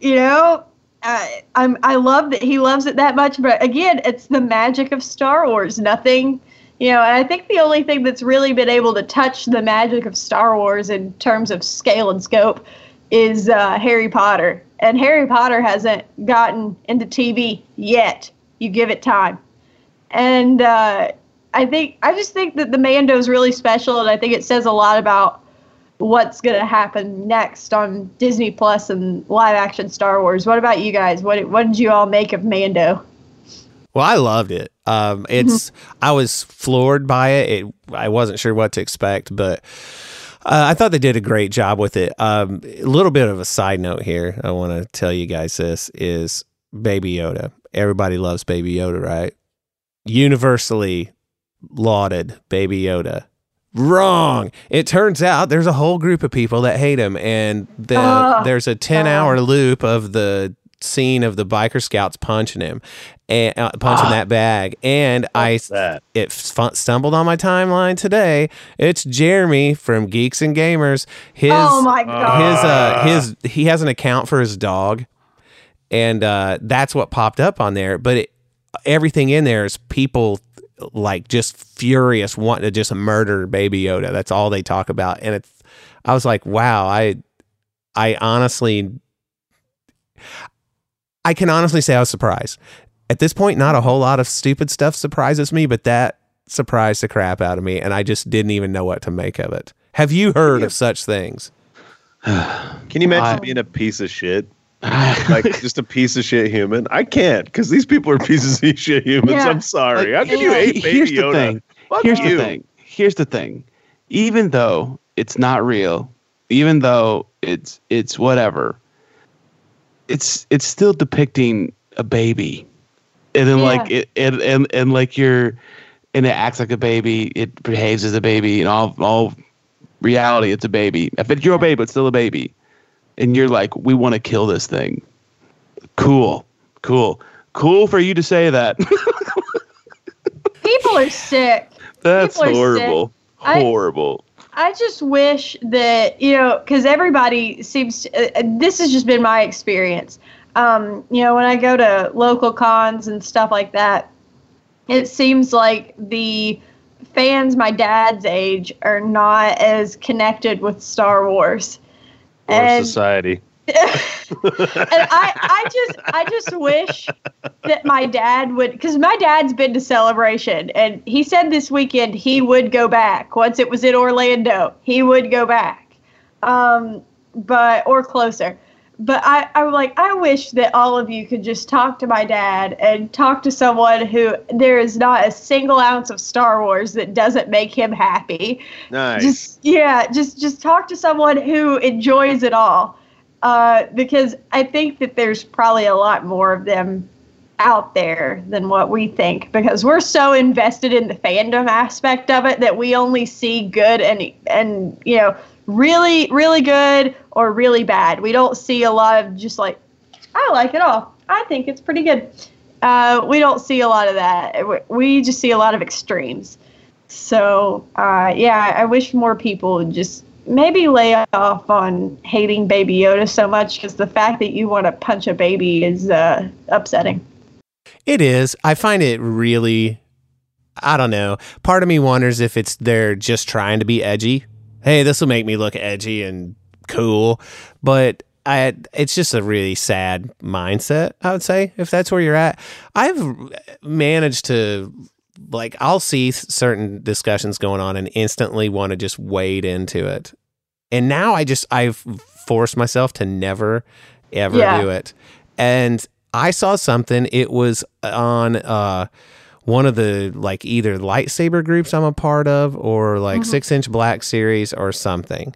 you know, I love that he loves it that much. But again, it's the magic of Star Wars. Nothing, you know. And I think the only thing that's really been able to touch the magic of Star Wars in terms of scale and scope is Harry Potter. And Harry Potter hasn't gotten into TV yet. You give it time. And I just think that the Mando is really special, and I think it says a lot about what's going to happen next on Disney Plus and live action Star Wars. What about you guys? What did you all make of Mando? Well, I loved it. I was floored by it. I wasn't sure what to expect, but I thought they did a great job with it. A little bit of a side note here. I want to tell you guys this is Baby Yoda. Everybody loves Baby Yoda, right? Universally lauded Baby Yoda. Wrong. It turns out there's a whole group of people that hate him, and there's a 10-hour loop of the scene of the biker scouts punching him and punching that bag. And it stumbled on my timeline today. It's Jeremy from Geeks and Gamers. He has an account for his dog, and that's what popped up on there. But everything in there is people like just furious, wanting to just murder Baby Yoda. That's all they talk about. And I was like, wow, I honestly. I can honestly say I was surprised. At this point, not a whole lot of stupid stuff surprises me, but that surprised the crap out of me, and I just didn't even know what to make of it. Have you heard of such things? Can you imagine being a piece of shit? Like, just a piece of shit human? I can't, because these people are pieces of shit humans. Yeah. I'm sorry. Like, how can you hate Baby Yoda? Here's the thing. Even though it's not real, even though it's whatever, it's still depicting a baby, and then it acts like a baby, it behaves as a baby, and all reality it's a baby. I think you're a baby, but still a baby, and you're like, we want to kill this thing. Cool for you to say that. People are sick. That's horrible. Horrible. I just wish that, you know, because everybody seems to, this has just been my experience. You know, when I go to local cons and stuff like that, it seems like the fans my dad's age are not as connected with Star Wars. Or society. And I just wish that my dad would, because my dad's been to Celebration, and he said this weekend he would go back. Once it was in Orlando, he would go back, or closer. But I wish that all of you could just talk to my dad and talk to someone who there is not a single ounce of Star Wars that doesn't make him happy. Nice. Just talk to someone who enjoys it all. Because I think that there's probably a lot more of them out there than what we think, because we're so invested in the fandom aspect of it that we only see good and you know, really, really good or really bad. We don't see a lot of just like, I like it all. I think it's pretty good. We don't see a lot of that. We just see a lot of extremes. So, I wish more people would just maybe lay off on hating Baby Yoda so much, because the fact that you want to punch a baby is upsetting. It is. I find it really, I don't know. Part of me wonders if it's they're just trying to be edgy. Hey, this will make me look edgy and cool. But it's just a really sad mindset, I would say, if that's where you're at. I've managed to, like, I'll see certain discussions going on and instantly want to just wade into it. And now I've forced myself to never, ever do it. And I saw something, it was on one of the, like, either lightsaber groups I'm a part of or, like, mm-hmm. 6-inch Black series or something.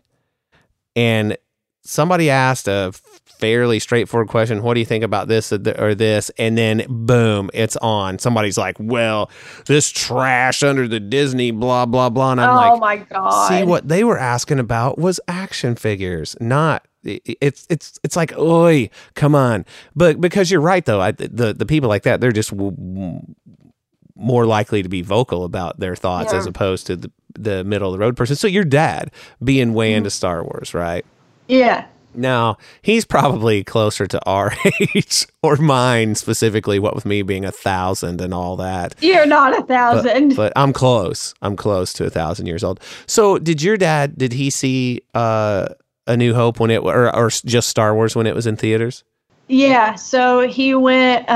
And somebody asked a fairly straightforward question. What do you think about this or this? And then boom, it's on. Somebody's like, well, this trash under the Disney, blah, blah, blah. And I'm like, oh my God. See, what they were asking about was action figures, not it's like, oi, come on. But because you're right though, the people like that, they're just more likely to be vocal about their thoughts as opposed to the middle of the road person. So your dad being way into Star Wars, right? Yeah. Now, he's probably closer to our age or mine specifically, what with me being 1,000 and all that. You're not 1,000. But I'm close. I'm close to 1,000 years old. So did your dad, did he see A New Hope when it, or just Star Wars when it was in theaters? Yeah. So he went,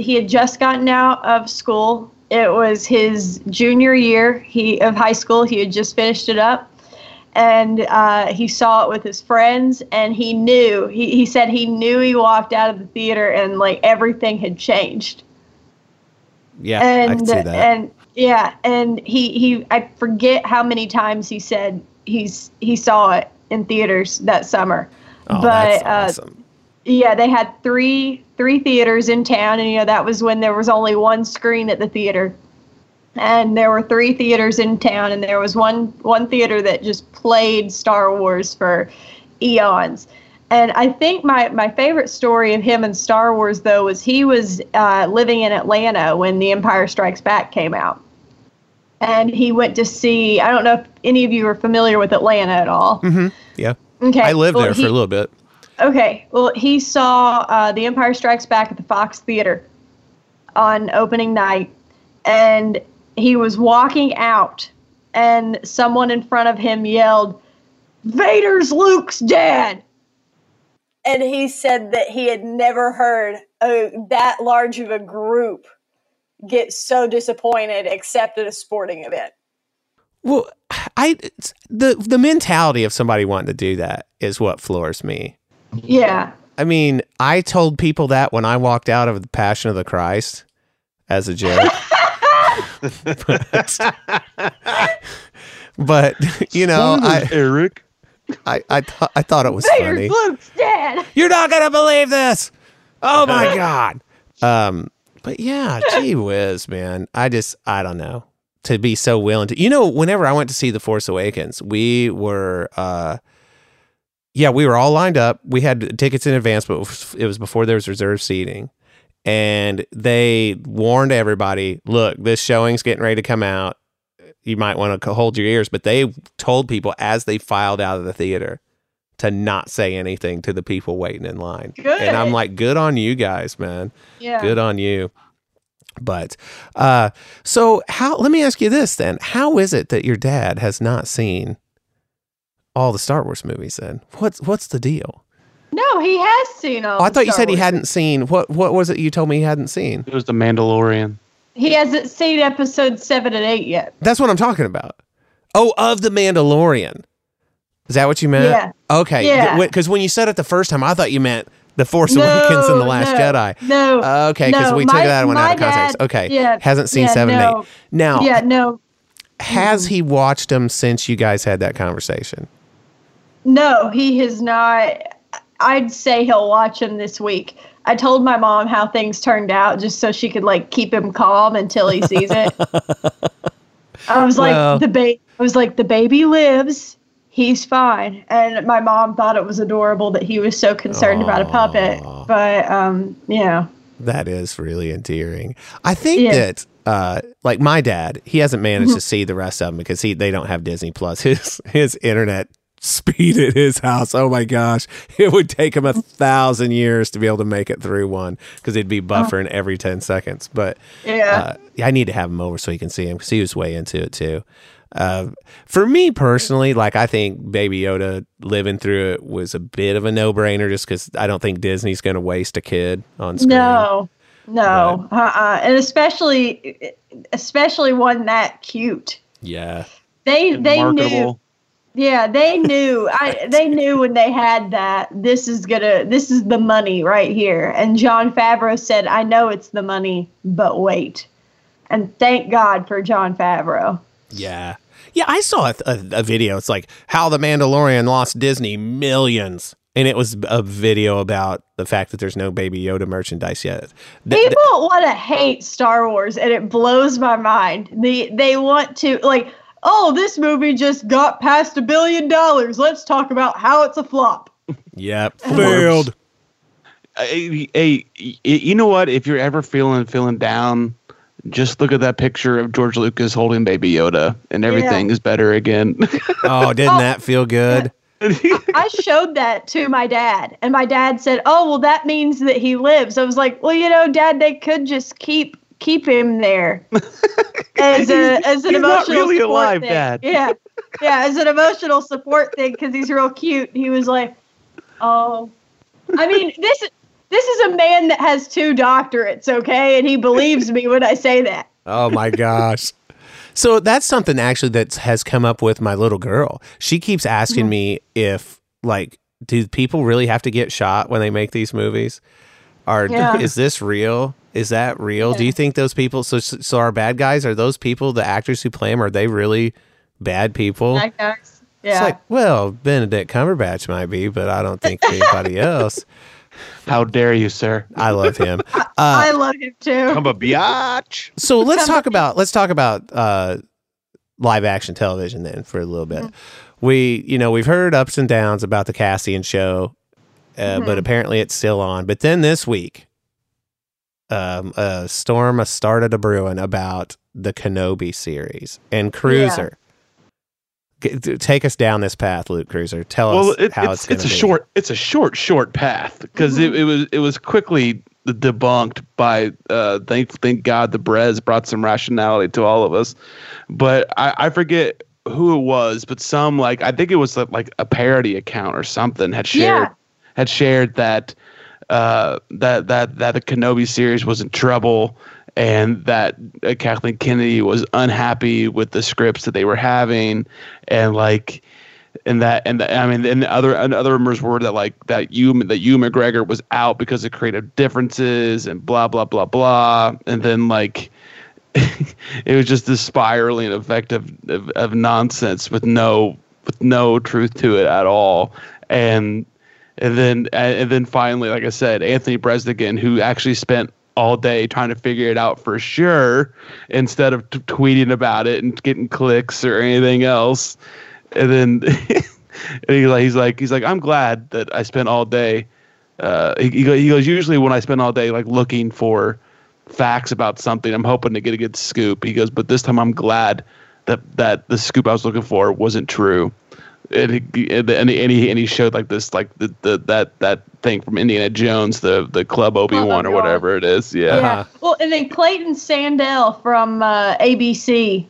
he had just gotten out of school. It was his junior year of high school. He had just finished it up. And he saw it with his friends, and he knew. He said he knew he walked out of the theater, and like everything had changed. Yeah, and, I can see that. And yeah, and he I forget how many times he said he saw it in theaters that summer. Oh, but that's awesome. Yeah, they had three theaters in town, and you know that was when there was only one screen at the theater. And there were three theaters in town, and there was one theater that just played Star Wars for eons. And I think my favorite story of him and Star Wars, though, was he was living in Atlanta when The Empire Strikes Back came out. And he went to see, I don't know if any of you are familiar with Atlanta at all. Mm-hmm. Yeah. Okay. I lived there for a little bit. Okay. Well, he saw The Empire Strikes Back at the Fox Theater on opening night. And he was walking out, and someone in front of him yelled, "Vader's Luke's dad!" And he said that he had never heard that large of a group get so disappointed except at a sporting event. Well, the mentality of somebody wanting to do that is what floors me. Yeah. I mean, I told people that when I walked out of The Passion of the Christ as a joke. but you know, I thought it was Vader's funny. Luke's dead. You're not gonna believe this. Oh my God. But yeah, gee whiz, man. I don't know, to be so willing to. You know, whenever I went to see The Force Awakens, we were we were all lined up. We had tickets in advance, but it was before there was reserved seating. And they warned everybody, look, this showing's getting ready to come out. You might want to hold your ears. But they told people as they filed out of the theater to not say anything to the people waiting in line. Good. And I'm like, good on you guys, man. Yeah. Good on you. But let me ask you this then. How is it that your dad has not seen all the Star Wars movies then? What's the deal? No, he has seen all. Oh, I thought you said he hadn't seen. What was it you told me he hadn't seen? It was The Mandalorian. He hasn't seen episodes 7 and 8 yet. That's what I'm talking about. Oh, of The Mandalorian. Is that what you meant? Yeah. Okay. Yeah. Because when you said it the first time, I thought you meant The Force Awakens and The Last Jedi. No. Okay, because we took that one out of context. Okay. Yeah, hasn't seen 7 and 8. Now. Yeah. No. Has he watched them since you guys had that conversation? No, he has not. I'd say he'll watch him this week. I told my mom how things turned out just so she could like keep him calm until he sees it. I was like, the baby lives. He's fine. And my mom thought it was adorable that he was so concerned about a puppet. But yeah. That is really endearing. I think that like my dad, he hasn't managed to see the rest of them because they don't have Disney Plus. His internet speed at his house. Oh my gosh, it would take him 1,000 years to be able to make it through one, because he'd be buffering every 10 seconds. But yeah, I need to have him over so you can see him, because he was way into it too. For me personally, like, I think Baby Yoda living through it was a bit of a no-brainer, just because I don't think Disney's going to waste a kid on screen. No, and especially one that cute. Yeah, they knew. Yeah, they knew. They knew when they had that, this is the money right here. And Jon Favreau said, "I know it's the money, but wait." And thank God for Jon Favreau. Yeah. Yeah, I saw a video. It's like how the Mandalorian lost Disney millions. And it was a video about the fact that there's no Baby Yoda merchandise yet. People want to hate Star Wars, and it blows my mind. They want to, like, oh, this movie just got past $1 billion. Let's talk about how it's a flop. Yep. Failed. Hey, you know what? If you're ever feeling down, just look at that picture of George Lucas holding Baby Yoda, and everything is better again. Oh, didn't that feel good? Yeah. I showed that to my dad, and my dad said, "Oh, well, that means that he lives." I was like, "Well, you know, Dad, they could just keep him there as an emotional really support alive, thing." Dad. Yeah, as an emotional support thing, because he's real cute. He was like, "Oh, I mean, this is a man that has 2 doctorates, okay, and he believes me when I say that." Oh my gosh. So that's something actually that has come up with my little girl. She keeps asking me if, like, do people really have to get shot when they make these movies? Or is this real? Is that real? Yeah. Do you think those people, so our bad guys, are those people, the actors who play them, are they really bad people? Bad guys. Yeah. It's like, well, Benedict Cumberbatch might be, but I don't think anybody else. How dare you, sir? I love him. I love him too. I'm a biatch. So let's talk about live action television then for a little bit. Mm-hmm. We've heard ups and downs about the Cassian show, but apparently it's still on. But then this week, a storm started a brewing about the Kenobi series and Cruiser. Yeah. Take us down this path, Luke Cruiser. Tell us how it's going to be. It's a short path, because it was quickly debunked by thank God the Brez brought some rationality to all of us. But I forget who it was, but some, like, I think it was like a parody account or something had shared that that the Kenobi series was in trouble, and that Kathleen Kennedy was unhappy with the scripts that they were having, and other rumors were that Ewan McGregor was out because of creative differences and blah blah blah blah, and then it was just this spiraling effect of nonsense with no truth to it at all, and then finally, like I said, Anthony Bresnigan, who actually spent all day trying to figure it out for sure, instead of tweeting about it and getting clicks or anything else. And then he's like, I'm glad that I spent all day. He goes, usually when I spend all day looking for facts about something, I'm hoping to get a good scoop. He goes, but this time I'm glad that the scoop I was looking for wasn't true. And he showed this thing from Indiana Jones, the Club Obi-Wan or whatever it is. Yeah. Uh-huh. Well, and then Clayton Sandell from ABC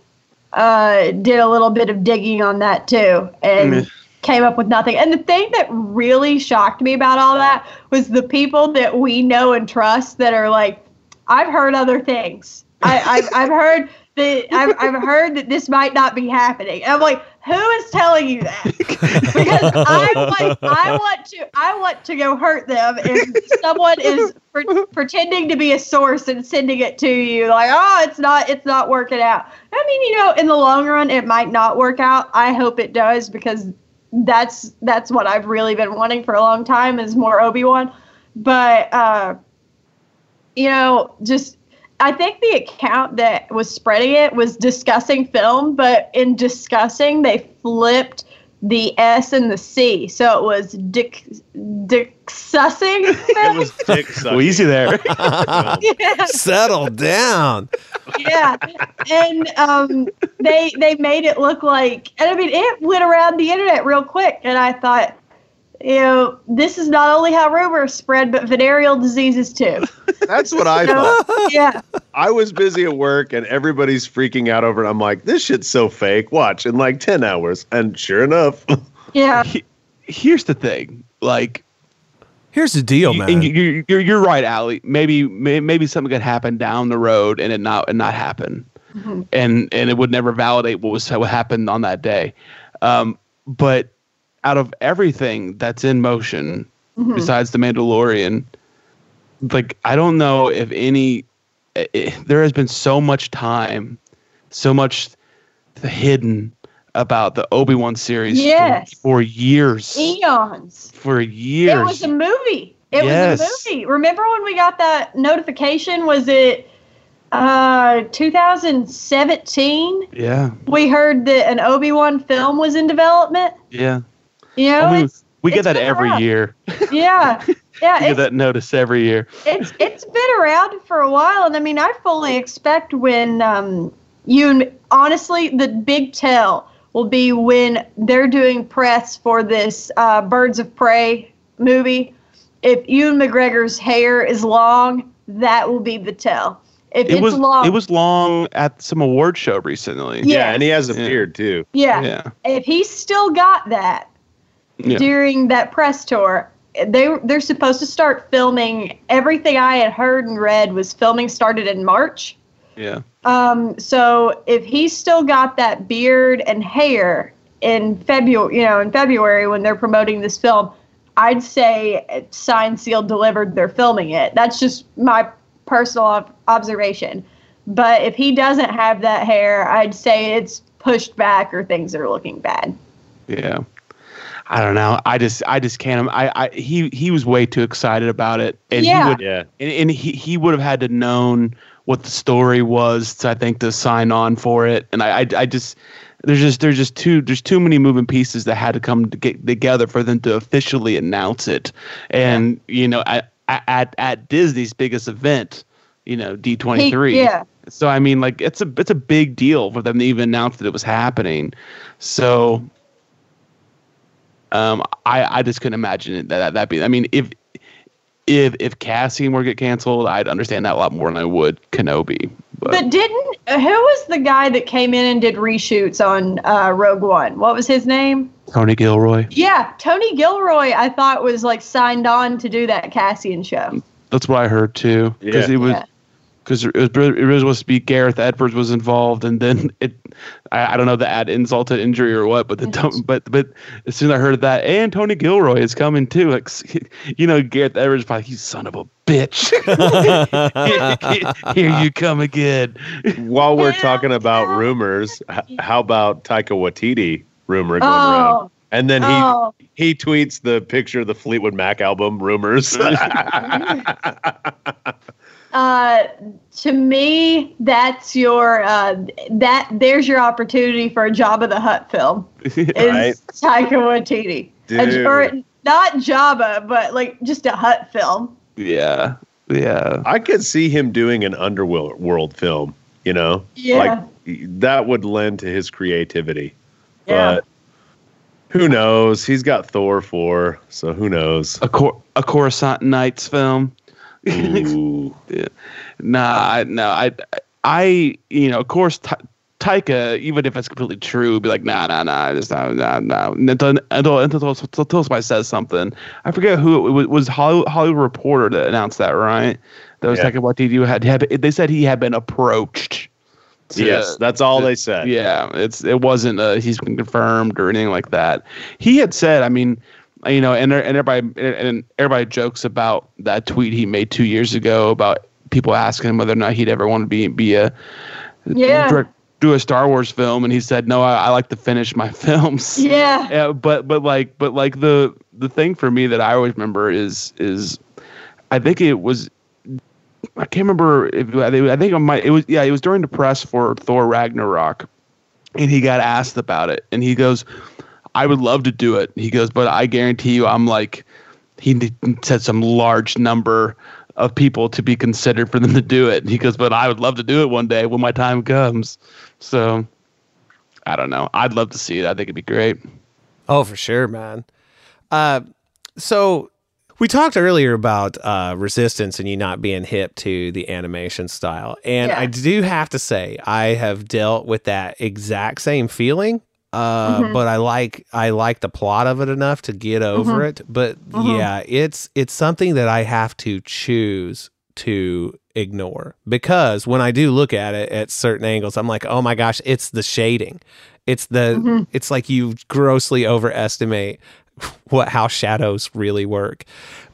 did a little bit of digging on that too, and came up with nothing. And the thing that really shocked me about all that was the people that we know and trust that are like, I've heard other things. I've heard that this might not be happening. And I'm like, who is telling you that? Because I want to go hurt them if someone is pretending to be a source and sending it to you. Like, oh, it's not working out. I mean, in the long run, it might not work out. I hope it does, because that's what I've really been wanting for a long time, is more Obi-Wan. But I think the account that was spreading it was discussing film, but in discussing, they flipped the S and the C, so it was dick sussing. It was dick sussing. Easy there. Yeah. Settle down. Yeah, and they made it look like, and I mean, it went around the internet real quick, and I thought, you know, this is not only how rumors spread, but venereal diseases too. That's what I thought. Yeah. I was busy at work and everybody's freaking out over it. I'm like, this shit's so fake. Watch in like 10 hours. And sure enough. Yeah. Here's the thing. Like, here's the deal, man. You're right, Ally. Maybe something could happen down the road and it not happen. Mm-hmm. And it would never validate what happened on that day. But out of everything that's in motion, mm-hmm. besides The Mandalorian, like, I don't know if there has been so much time, so much hidden about the Obi-Wan series. Yes. for years. Eons. For years. It was a movie. It was a movie. Remember when we got that notification? Was it 2017? Yeah. We heard that an Obi-Wan film was in development. Yeah. Yeah, you know, we get that every year. Yeah, yeah. We get that notice every year. It's been around for a while, and I mean, I fully expect when honestly, the big tell will be when they're doing press for this Birds of Prey movie. If Ewan McGregor's hair is long, that will be the tell. If it was long. It was long at some award show recently. Yes. Yeah, and he has a beard too. Yeah. Yeah, if he's still got that. Yeah. During that press tour, they're supposed to start filming. Everything I had heard and read was filming started in March. Yeah. So if he's still got that beard and hair in February when they're promoting this film, I'd say signed, sealed, delivered. They're filming it. That's just my personal observation. But if he doesn't have that hair, I'd say it's pushed back or things are looking bad. Yeah. I don't know. I just can't. He was way too excited about it, and yeah. he would have had to known what the story was to, I think, to sign on for it. And there's too many moving pieces that had to come to get together for them to officially announce it. And you know, at Disney's biggest event, you know, D23. Yeah. So I mean, like, it's a big deal for them to even announce that it was happening. So. I just couldn't imagine it that be. I mean, if Cassian were to get canceled, I'd understand that a lot more than I would Kenobi. But didn't who was the guy that came in and did reshoots on Rogue One? What was his name? Tony Gilroy. Yeah, Tony Gilroy. I thought was like signed on to do that Cassian show. That's what I heard too. Because it was supposed to be Gareth Edwards was involved, and then I don't know to add insult to injury or what, but but as soon as I heard that, and Tony Gilroy is coming too, like, you know, Gareth Edwards probably, you son of a bitch. Here you come again. While we're talking about rumors, how about Taika Waititi rumor going around? And then he tweets the picture of the Fleetwood Mac album rumors. To me, that's your there's your opportunity for a Jabba the Hutt film. Is Taika Waititi, not Jabba, but like just a Hutt film. Yeah, yeah. I could see him doing an Underworld film. You know, like that would lend to his creativity. Yeah. But who knows? He's got Thor 4, so who knows? A Coruscant Nights film. Ooh. Yeah. I you know, of course, Taika, even if it's completely true, be like, nah. Until somebody says something. I forget who it was. Hollywood Reporter that announced that, right? That was Taika Waititi they said he had been approached. Yes, that's all they said. Yeah, it wasn't he's been confirmed or anything like that. He had said, I mean. You know, and everybody jokes about that tweet he made 2 years ago about people asking him whether or not he'd ever want to do a Star Wars film, and he said, "No, I like to finish my films." Yeah. But like the thing for me that I always remember is I think it was I can't remember if I think it was during the press for Thor Ragnarok, and he got asked about it, and he goes. I would love to do it. He goes, but I guarantee you, I'm like, he said some large number of people to be considered for them to do it. He goes, but I would love to do it one day when my time comes. So I don't know. I'd love to see it. I think it'd be great. Oh, for sure, man. So we talked earlier about Resistance and you not being hip to the animation style. And yeah. I do have to say, I have dealt with that exact same feeling. But I like the plot of it enough to get over it. But yeah, it's something that I have to choose to ignore, because when I do look at it at certain angles, I'm like, oh my gosh, it's the shading. It's the it's like you grossly overestimate how shadows really work.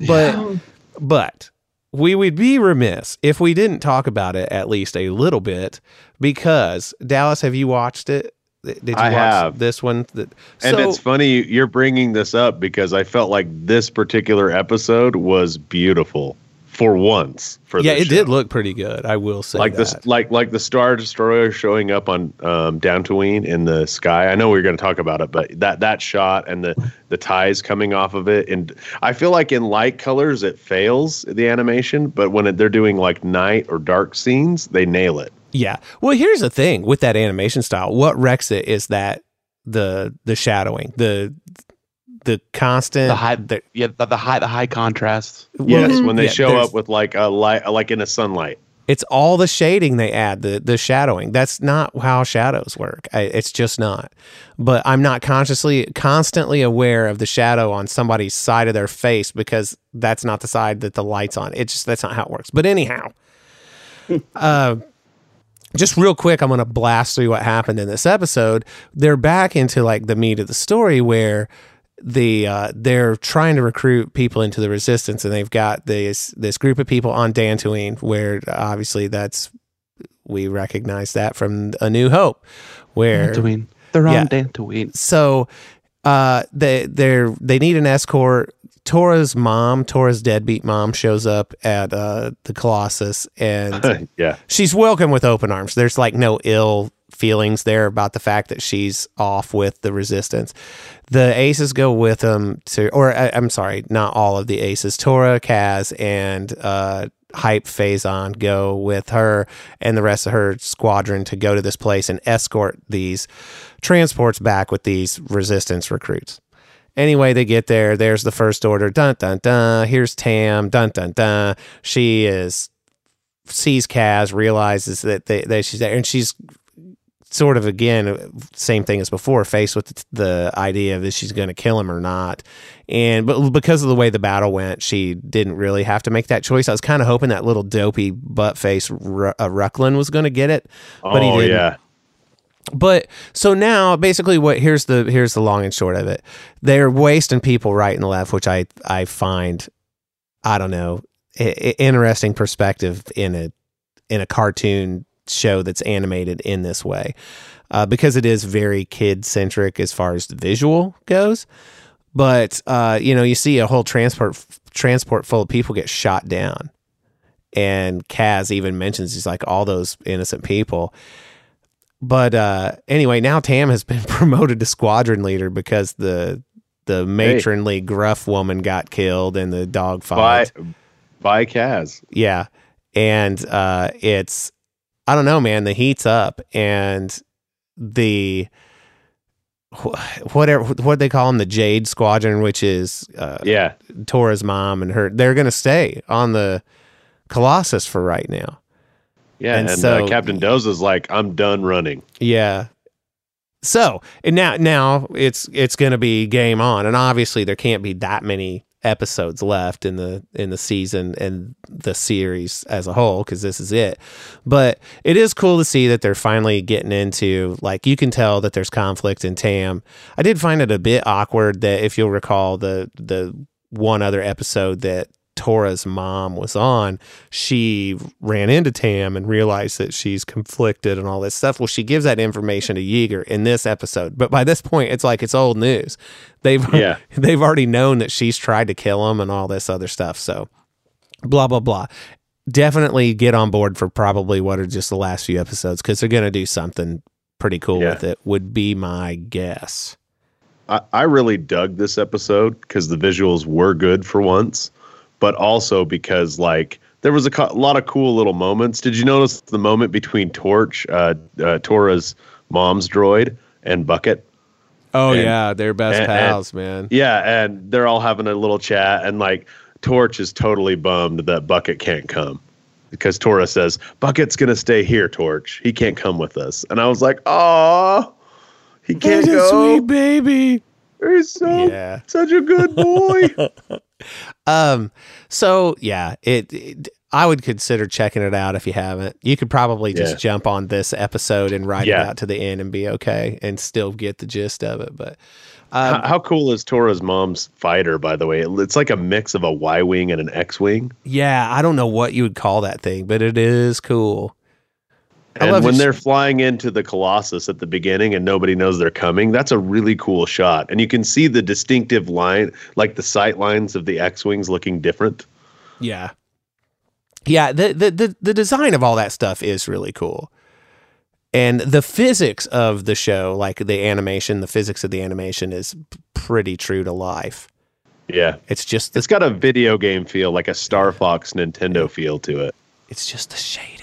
But but we would be remiss if we didn't talk about it at least a little bit, because Dallas, have you watched it? Did you watch this one? And it's funny you're bringing this up, because I felt like this particular episode was beautiful for once. For yeah, it did look pretty good. I will say, like this, like the Star Destroyer showing up on Dantooine in the sky. I know we were going to talk about it, but that shot and the ties coming off of it, and I feel like in light colors it fails the animation, but when they're doing like night or dark scenes, they nail it. Yeah. Well, here's the thing with that animation style. What wrecks it is that the shadowing, the constant, the high contrast. Yes, when they show up with like a light, like in a sunlight. It's all the shading they add, the shadowing. That's not how shadows work. It's just not. But I'm not constantly aware of the shadow on somebody's side of their face, because that's not the side that the light's on. It's just, that's not how it works. But anyhow, just real quick, I'm going to blast through what happened in this episode. They're back into like the meat of the story, where they're trying to recruit people into the Resistance, and they've got this group of people on Dantooine, where obviously we recognize that from A New Hope, where Dantooine. They're on Dantooine. So they need an escort. Tora's deadbeat mom shows up at the Colossus, and she's welcomed with open arms. There's like no ill feelings there about the fact that she's off with the Resistance. The Aces go with them not all of the Aces. Tora, Kaz, and Hype Phazon go with her and the rest of her squadron to go to this place and escort these transports back with these Resistance recruits. Anyway, they get there. There's the First Order. Dun, dun, dun. Here's Tam. Dun, dun, dun. She sees Kaz, realizes that she's there, and she's sort of, again, same thing as before, faced with the idea of if she's going to kill him or not. But because of the way the battle went, she didn't really have to make that choice. I was kind of hoping that little dopey butt-face Rucklin was going to get it, but he didn't. Yeah. But so now basically here's the long and short of it. They're wasting people right and left, which I find, I don't know, interesting perspective in a cartoon show that's animated in this way, because it is very kid centric as far as the visual goes. But, you see a whole transport full of people get shot down. And Kaz even mentions, he's like, all those innocent people. But anyway, now Tam has been promoted to squadron leader because the matronly gruff woman got killed in the dogfight by Kaz. Yeah, and it's, I don't know, man. The heat's up, and the what they call them, the Jade Squadron, which is Tora's mom and her. They're gonna stay on the Colossus for right now. Yeah, and so Captain Doza's like, I'm done running. Yeah. So, and now it's going to be game on, and obviously there can't be that many episodes left in the season and the series as a whole, because this is it. But it is cool to see that they're finally getting into, like, you can tell that there's conflict in Tam. I did find it a bit awkward that, if you'll recall, the one other episode that Tora's mom was on, she ran into Tam and realized that she's conflicted and all this stuff. Well, she gives that information to Yeager in this episode, but by this point it's like, it's old news. They've already known that she's tried to kill him and all this other stuff. So blah, blah, blah. Definitely get on board for probably what are just the last few episodes, because they're going to do something pretty cool with it, would be my guess. I really dug this episode because the visuals were good for once, but also because like there was a lot of cool little moments. Did you notice the moment between Tora's mom's droid and Bucket? Oh, and, yeah, they're best pals, man. Yeah, and they're all having a little chat, and like Torch is totally bummed that Bucket can't come because Tora says, Bucket's going to stay here, Torch. He can't come with us. And I was like, aw, he can't go. He's a sweet baby. He's such a good boy. I would consider checking it out if you haven't. You could probably just jump on this episode and ride it out to the end and be okay and still get the gist of it. But how cool is Tora's mom's fighter, by the way? It's like a mix of a Y-wing and an X-wing. Yeah, I don't know what you would call that thing, but it is cool. And when they're flying into the Colossus at the beginning and nobody knows they're coming, that's a really cool shot. And you can see the distinctive line, like the sight lines of the X-wings looking different. Yeah. Yeah, the design of all that stuff is really cool. And the physics of the show, like the physics of the animation is pretty true to life. Yeah. It's just... it's got a video game feel, like a Star Fox Nintendo feel to it. It's just the shading.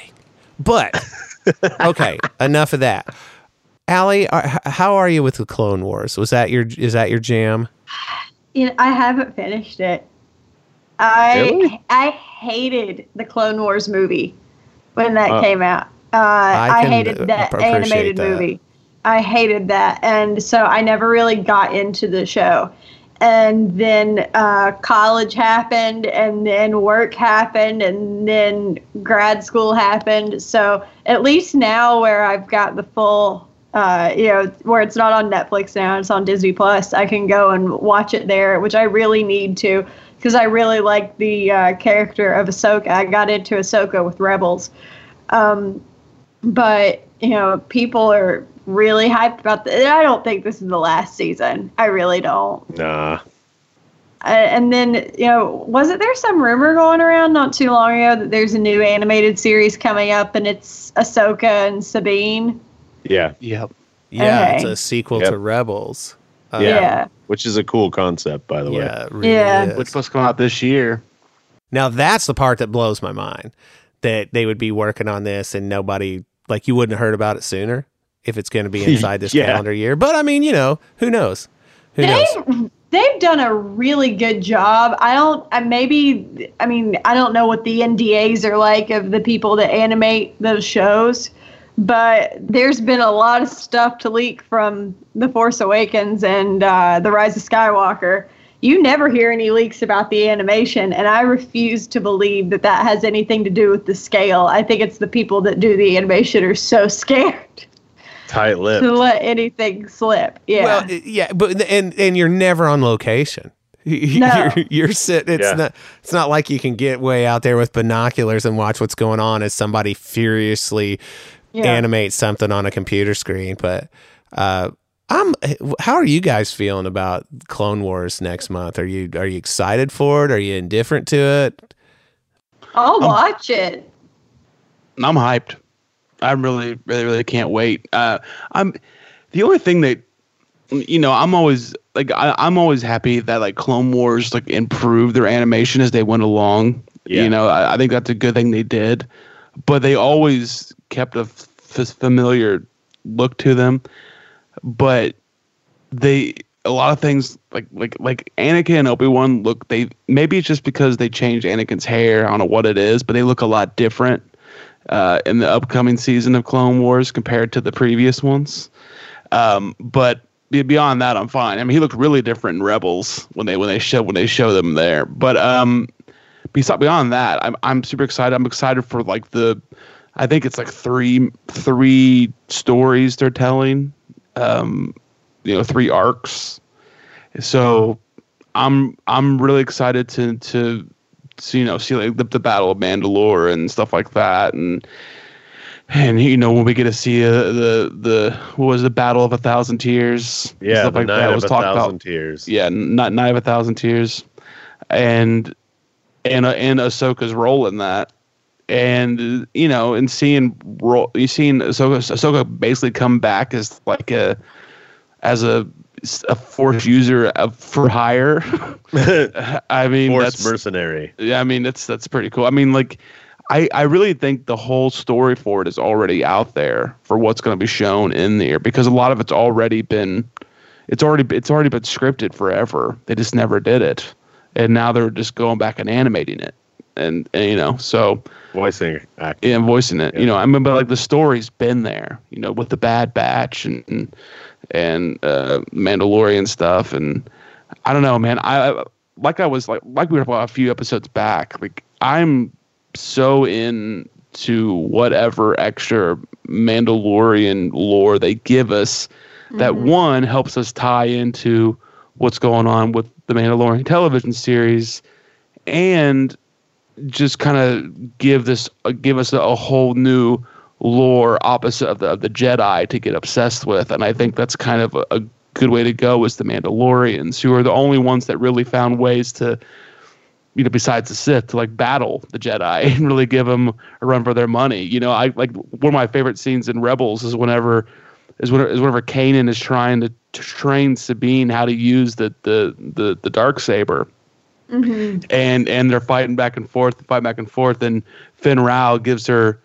But, okay, enough of that. Ally, how are you with the Clone Wars? Is that your jam? Yeah, I haven't finished it. Really? I hated the Clone Wars movie when that came out. I hated that animated movie. I hated that. And so I never really got into the show. And then college happened, and then work happened, and then grad school happened. So at least now where I've got the full, where it's not on Netflix now, it's on Disney Plus, I can go and watch it there, which I really need to. Because I really like the character of Ahsoka. I got into Ahsoka with Rebels. But, people are really hyped about this. I don't think this is the last season. I really don't. Nah. And then, wasn't there some rumor going around not too long ago that there's a new animated series coming up and it's Ahsoka and Sabine? Yeah. Yep. Yeah, okay. It's a sequel to Rebels. Which is a cool concept, by the way. Yeah, really which must come out this year. Now that's the part that blows my mind, that they would be working on this and nobody, like, you wouldn't have heard about it sooner if it's going to be inside this calendar year. But I mean, who knows? They've done a really good job. I don't know what the NDAs are like of the people that animate those shows. But there's been a lot of stuff to leak from The Force Awakens and The Rise of Skywalker. You never hear any leaks about the animation, and I refuse to believe that that has anything to do with the scale. I think it's the people that do the animation are so scared. Tight-lipped. To let anything slip. Yeah. Well, but and you're never on location. No. You're sitting. It's not like you can get way out there with binoculars and watch what's going on as somebody furiously animate something on a computer screen. But how are you guys feeling about Clone Wars next month? Are you excited for it? Are you indifferent to it? I'll watch it. I'm hyped. I really, really, really can't wait. I'm the only thing that I'm always like I'm always happy that like Clone Wars like improved their animation as they went along. Yeah. I think that's a good thing they did, but they always kept a familiar look to them, but a lot of things like Anakin and Obi-Wan look, maybe it's just because they changed Anakin's hair. I don't know what it is, but they look a lot different in the upcoming season of Clone Wars compared to the previous ones. But beyond that, I'm fine. I mean, he looked really different in Rebels when they show them there. But beyond that, I'm super excited. I'm excited for like I think it's like three stories they're telling, three arcs. So I'm really excited to see like the Battle of Mandalore and stuff like that, and when we get to see the Battle of 1,000 Tears, stuff like that was talked about. Tears. Yeah, Night of 1,000 Tears, and Ahsoka's role in that. And seeing Ahsoka basically come back as a a force user for hire. I mean, force mercenary. Yeah, I mean that's pretty cool. I mean, like, I really think the whole story for it is already out there for what's going to be shown in there, because a lot of it's already been, it's already been scripted forever. They just never did it, and now they're just going back and animating it, and you know, so voicing, acting, and voicing it. Yeah. You know, I mean, but like the story's been there, you know, with the Bad Batch and Mandalorian stuff, and I don't know, man. I was like we were about a few episodes back. Like, I'm so into whatever extra Mandalorian lore they give us, mm-hmm. that one helps us tie into what's going on with the Mandalorian television series, and just kind of give us a whole new lore opposite of the Jedi to get obsessed with. And I think that's kind of a good way to go, is the Mandalorians, who are the only ones that really found ways to, you know, besides the Sith, to like battle the Jedi and really give them a run for their money. You know, I like one of my favorite scenes in Rebels is whenever Kanan is trying to train Sabine how to use the Darksaber. Mm-hmm. And they're fighting back and forth, and Finn Rao gives her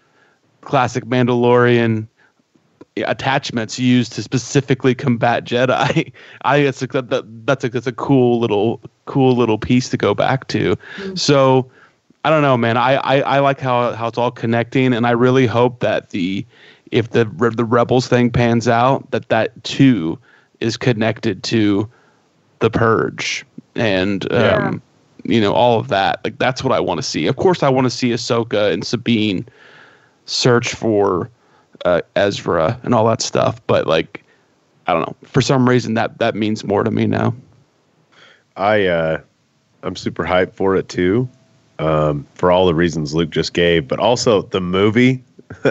classic Mandalorian attachments used to specifically combat Jedi. I guess that's a cool little piece to go back to. Mm-hmm. So I don't know, man. I like how it's all connecting, and I really hope that if the Rebels thing pans out, that too is connected to the Purge and you know, all of that. Like, that's what I want to see. Of course, I want to see Ahsoka and Sabine search for Ezra and all that stuff, but like, I don't know, for some reason that means more to me now. I'm super hyped for it too, for all the reasons Luke just gave, but also the movie,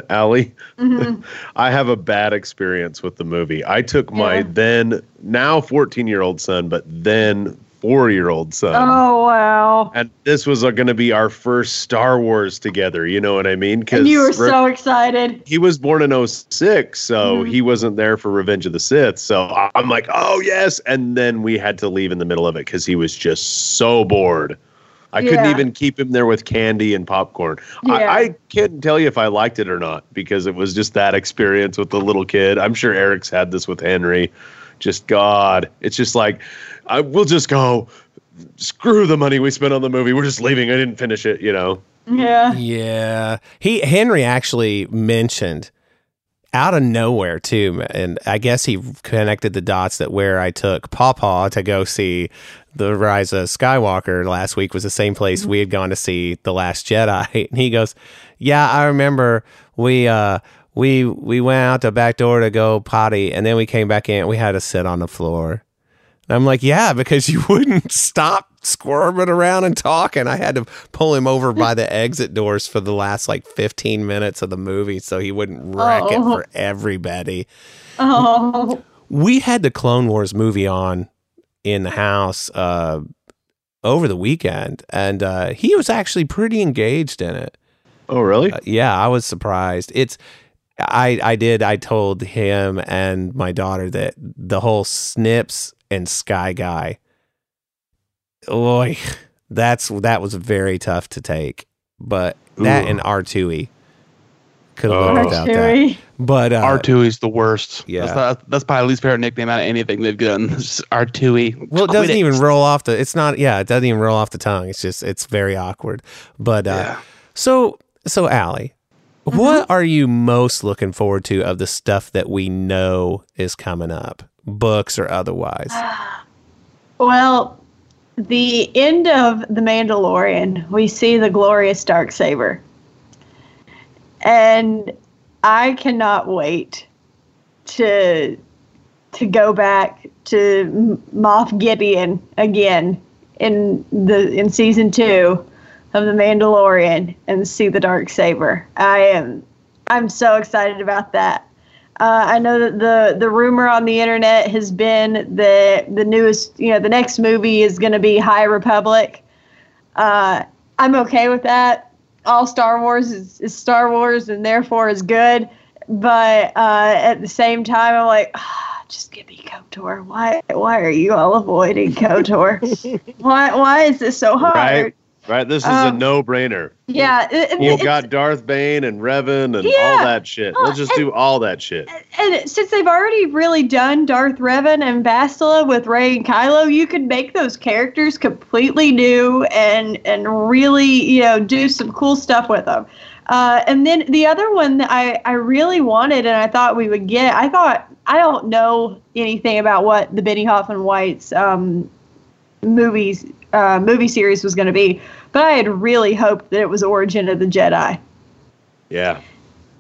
Ally. Mm-hmm. I have a bad experience with the movie. I took my then now 14-year-old son, but then 4-year-old son. Oh, wow. And this was going to be our first Star Wars together. You know what I mean? And you were so excited. He was born in 06, so mm-hmm. he wasn't there for Revenge of the Sith. So I'm like, oh, yes. And then we had to leave in the middle of it because he was just so bored. I couldn't even keep him there with candy and popcorn. Yeah. I can't tell you if I liked it or not, because it was just that experience with the little kid. I'm sure Eric's had this with Henry. Just, God, it's just like, we'll just go, screw the money we spent on the movie. We're just leaving. I didn't finish it, you know? Yeah. Yeah. Henry actually mentioned out of nowhere, too, and I guess he connected the dots that where I took Pawpaw to go see The Rise of Skywalker last week was the same place we had gone to see The Last Jedi. And he goes, yeah, I remember we went out the back door to go potty, and then we came back in and we had to sit on the floor. And I'm like, yeah, because you wouldn't stop squirming around and talking. I had to pull him over by the exit doors for the last like 15 minutes of the movie so he wouldn't wreck it for everybody. Oh. We had the Clone Wars movie on in the house over the weekend, and he was actually pretty engaged in it. Oh, really? Yeah, I was surprised. I told him and my daughter that the whole Snips and Sky Guy, that was very tough to take, but that and R2E could have lived without that. But R2 is the worst. Yeah, that's probably least favorite nickname out of anything they've gotten. R2E. Well, it doesn't even roll off the. It's not. Yeah, it doesn't even roll off the tongue. It's just. It's very awkward. But so Ally, mm-hmm. what are you most looking forward to of the stuff that we know is coming up, books or otherwise? Well, the end of The Mandalorian, we see the glorious Darksaber, and I cannot wait to go back to Moff Gideon again in season 2 of The Mandalorian and see the Darksaber. I'm so excited about that. I know that the rumor on the internet has been that the newest, you know, the next movie is going to be High Republic. I'm okay with that. All Star Wars is Star Wars and therefore is good. But at the same time, I'm like, just give me KOTOR. Why are you all avoiding KOTOR? Why is this so hard? Right. This is a no-brainer. Yeah. We've got Darth Bane and Revan and all that shit. Let's just do all that shit. And since they've already really done Darth Revan and Bastila with Rey and Kylo, you could make those characters completely new and really, do some cool stuff with them. And then the other one that I really wanted and I thought we would get, I don't know anything about what the Benioff and White's movie series was going to be, but I had really hoped that it was Origin of the Jedi. Yeah.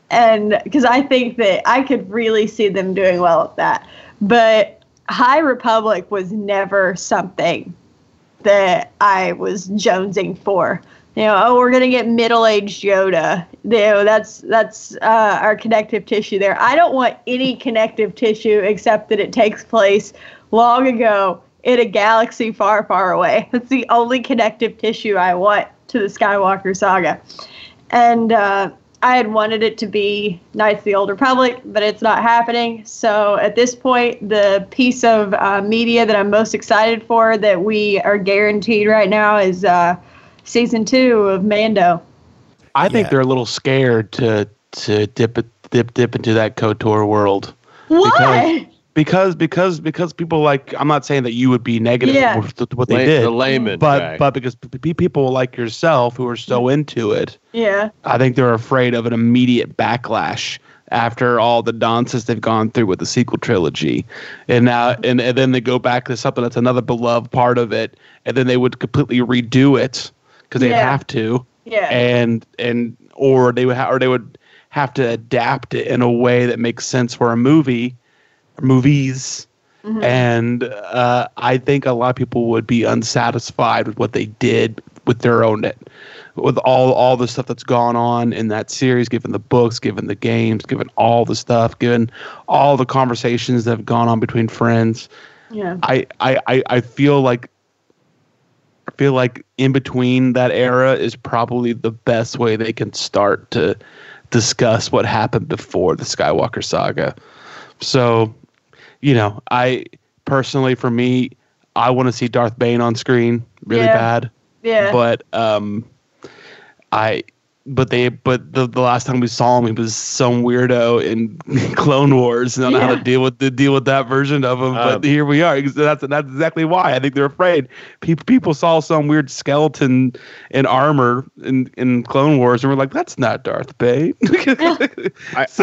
And because I think that I could really see them doing well at that. But High Republic was never something that I was jonesing for. We're going to get middle-aged Yoda. That's our connective tissue there. I don't want any connective tissue except that it takes place long ago in a galaxy far, far away. That's the only connective tissue I want to the Skywalker saga. And I had wanted it to be Knights of the Old Republic, but it's not happening. So at this point, the piece of media that I'm most excited for that we are guaranteed right now is season 2 of Mando. I think they're a little scared to dip into that KOTOR world. Why? Because people like, I'm not saying that you would be negative with what they did, the layman, but because people like yourself who are so into it, I think they're afraid of an immediate backlash after all the nonsense they've gone through with the sequel trilogy, and now and then they go back to something that's another beloved part of it, and then they would completely redo it because they have to, or they would have to adapt it in a way that makes sense for a movie. And I think a lot of people would be unsatisfied with what they did with their own, with all the stuff that's gone on in that series, given the books, given the games, given all the stuff, given all the conversations that have gone on between friends. Yeah, I feel like in between that era is probably the best way they can start to discuss what happened before the Skywalker saga. So, I personally, for me, I want to see Darth Bane on screen really bad. Yeah. But the last time we saw him, he was some weirdo in Clone Wars. And I don't know how to deal with that version of him. But here we are. That's exactly why I think they're afraid. People saw some weird skeleton in armor in Clone Wars, and were like, "That's not Darth Bane." That's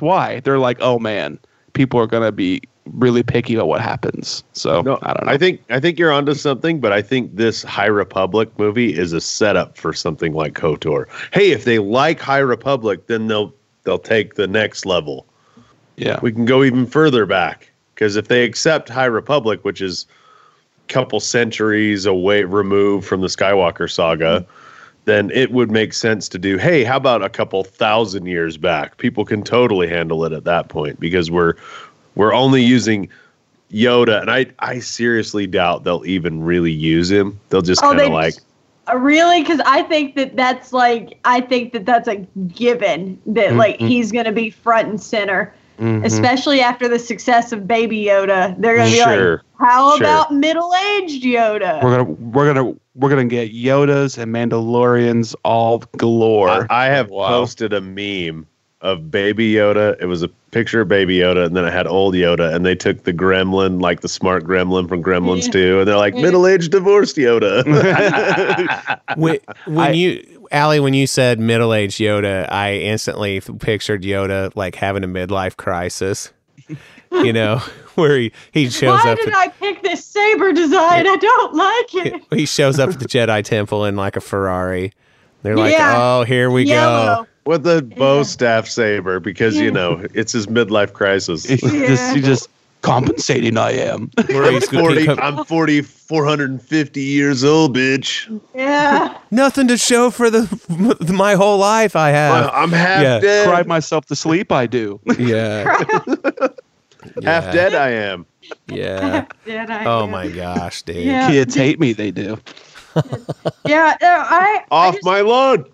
why they're like, "Oh man, people are gonna be really picky about what happens." So no, I don't know. I think you're onto something, but I think this High Republic movie is a setup for something like KOTOR. Hey, if they like High Republic, then they'll take the next level. Yeah. We can go even further back, because if they accept High Republic, which is a couple centuries away removed from the Skywalker saga, then it would make sense to do, hey, how about a couple thousand years back? People can totally handle it at that point, because we're only using Yoda, and I seriously doubt they'll even really use him. They'll just really, because I think that's a given that he's going to be front and center, especially after the success of Baby Yoda. They're going to be how about middle-aged Yoda? We're gonna get Yodas and Mandalorians all galore. I have posted a meme of Baby Yoda. It was a picture of Baby Yoda, and then it had old Yoda, and they took the gremlin, like the smart gremlin from Gremlins 2, and they're like, middle-aged divorced Yoda. Ally, when you said middle-aged Yoda, I instantly pictured Yoda like having a midlife crisis. Where he shows up. Why did I pick this saber design? I don't like it. He shows up at the Jedi Temple in like a Ferrari. They're like, oh, here we go. With the bow staff saber, because, it's his midlife crisis. He just compensating I am. I'm 450 years old, bitch. Yeah. Nothing to show for my whole life I have. I'm half dead. Cried myself to sleep, I do. Half dead I am. My gosh, dude. Kids hate me, they do. Off my lawn.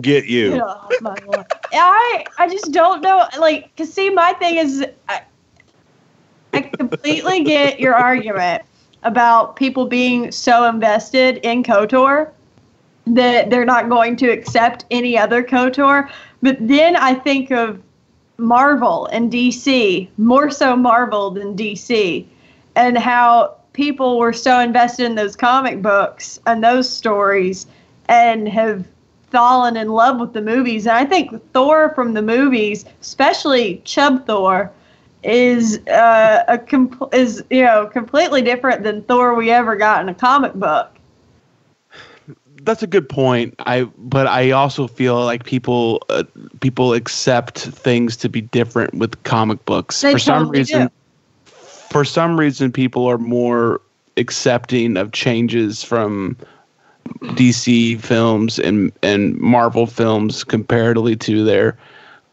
get you. Oh, my Lord. I just don't know. Like, 'cause see, my thing is, I completely get your argument about people being so invested in KOTOR that they're not going to accept any other KOTOR. But then I think of Marvel and DC, more so Marvel than DC, and how people were so invested in those comic books and those stories and have fallen in love with the movies. And I think Thor from the movies, especially Chub Thor, is completely different than Thor we ever got in a comic book. That's a good point. But I also feel like people accept things to be different with comic books. They for some reason, people are more accepting of changes from DC films and Marvel films comparatively to their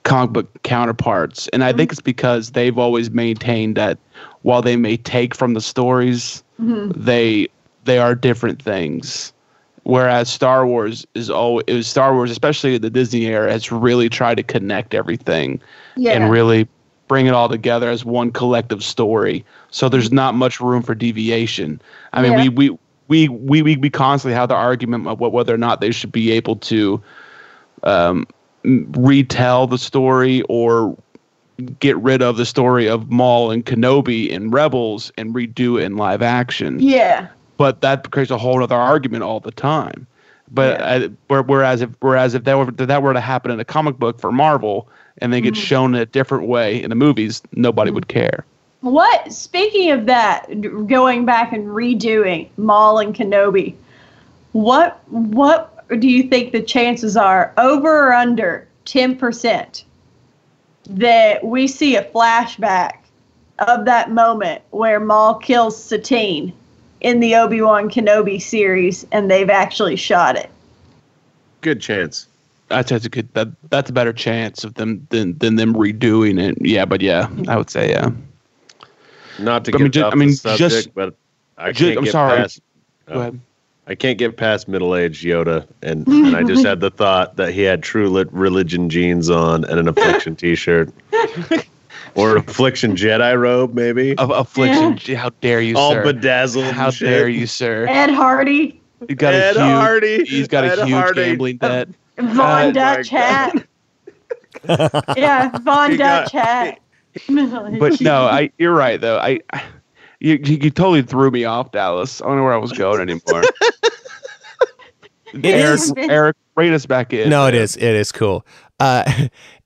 comic book counterparts. And I think it's because they've always maintained that while they may take from the stories, they are different things. Whereas Star Wars especially the Disney era, has really tried to connect everything and really bring it all together as one collective story. So there's not much room for deviation. I mean, we constantly have the argument of whether or not they should be able to retell the story or get rid of the story of Maul and Kenobi and Rebels and redo it in live action. Yeah. But that creates a whole other argument all the time. But whereas if that were to happen in a comic book for Marvel and they get shown in a different way in the movies, nobody would care. What? Speaking of that, going back and redoing Maul and Kenobi, what do you think the chances are, over or under 10%, that we see a flashback of that moment where Maul kills Satine in the Obi-Wan Kenobi series, and they've actually shot it? Good chance. That's a better chance of them than them redoing it. Yeah, but I would say yeah. Not to get off the subject, but I can't get past. Go ahead. I can't get past middle-aged Yoda, and I just had the thought that he had true religion jeans on and an Affliction T-shirt. Or an Affliction Jedi robe, maybe. Affliction, how dare you, all sir. All bedazzled. How dare you, sir. Ed Hardy. He's got a huge gambling debt. Von Dutch hat. Yeah, Von Dutch hat. But no, you're right, though. You totally threw me off, Dallas. I don't know where I was going anymore. Eric, bring us back in. No, it is cool.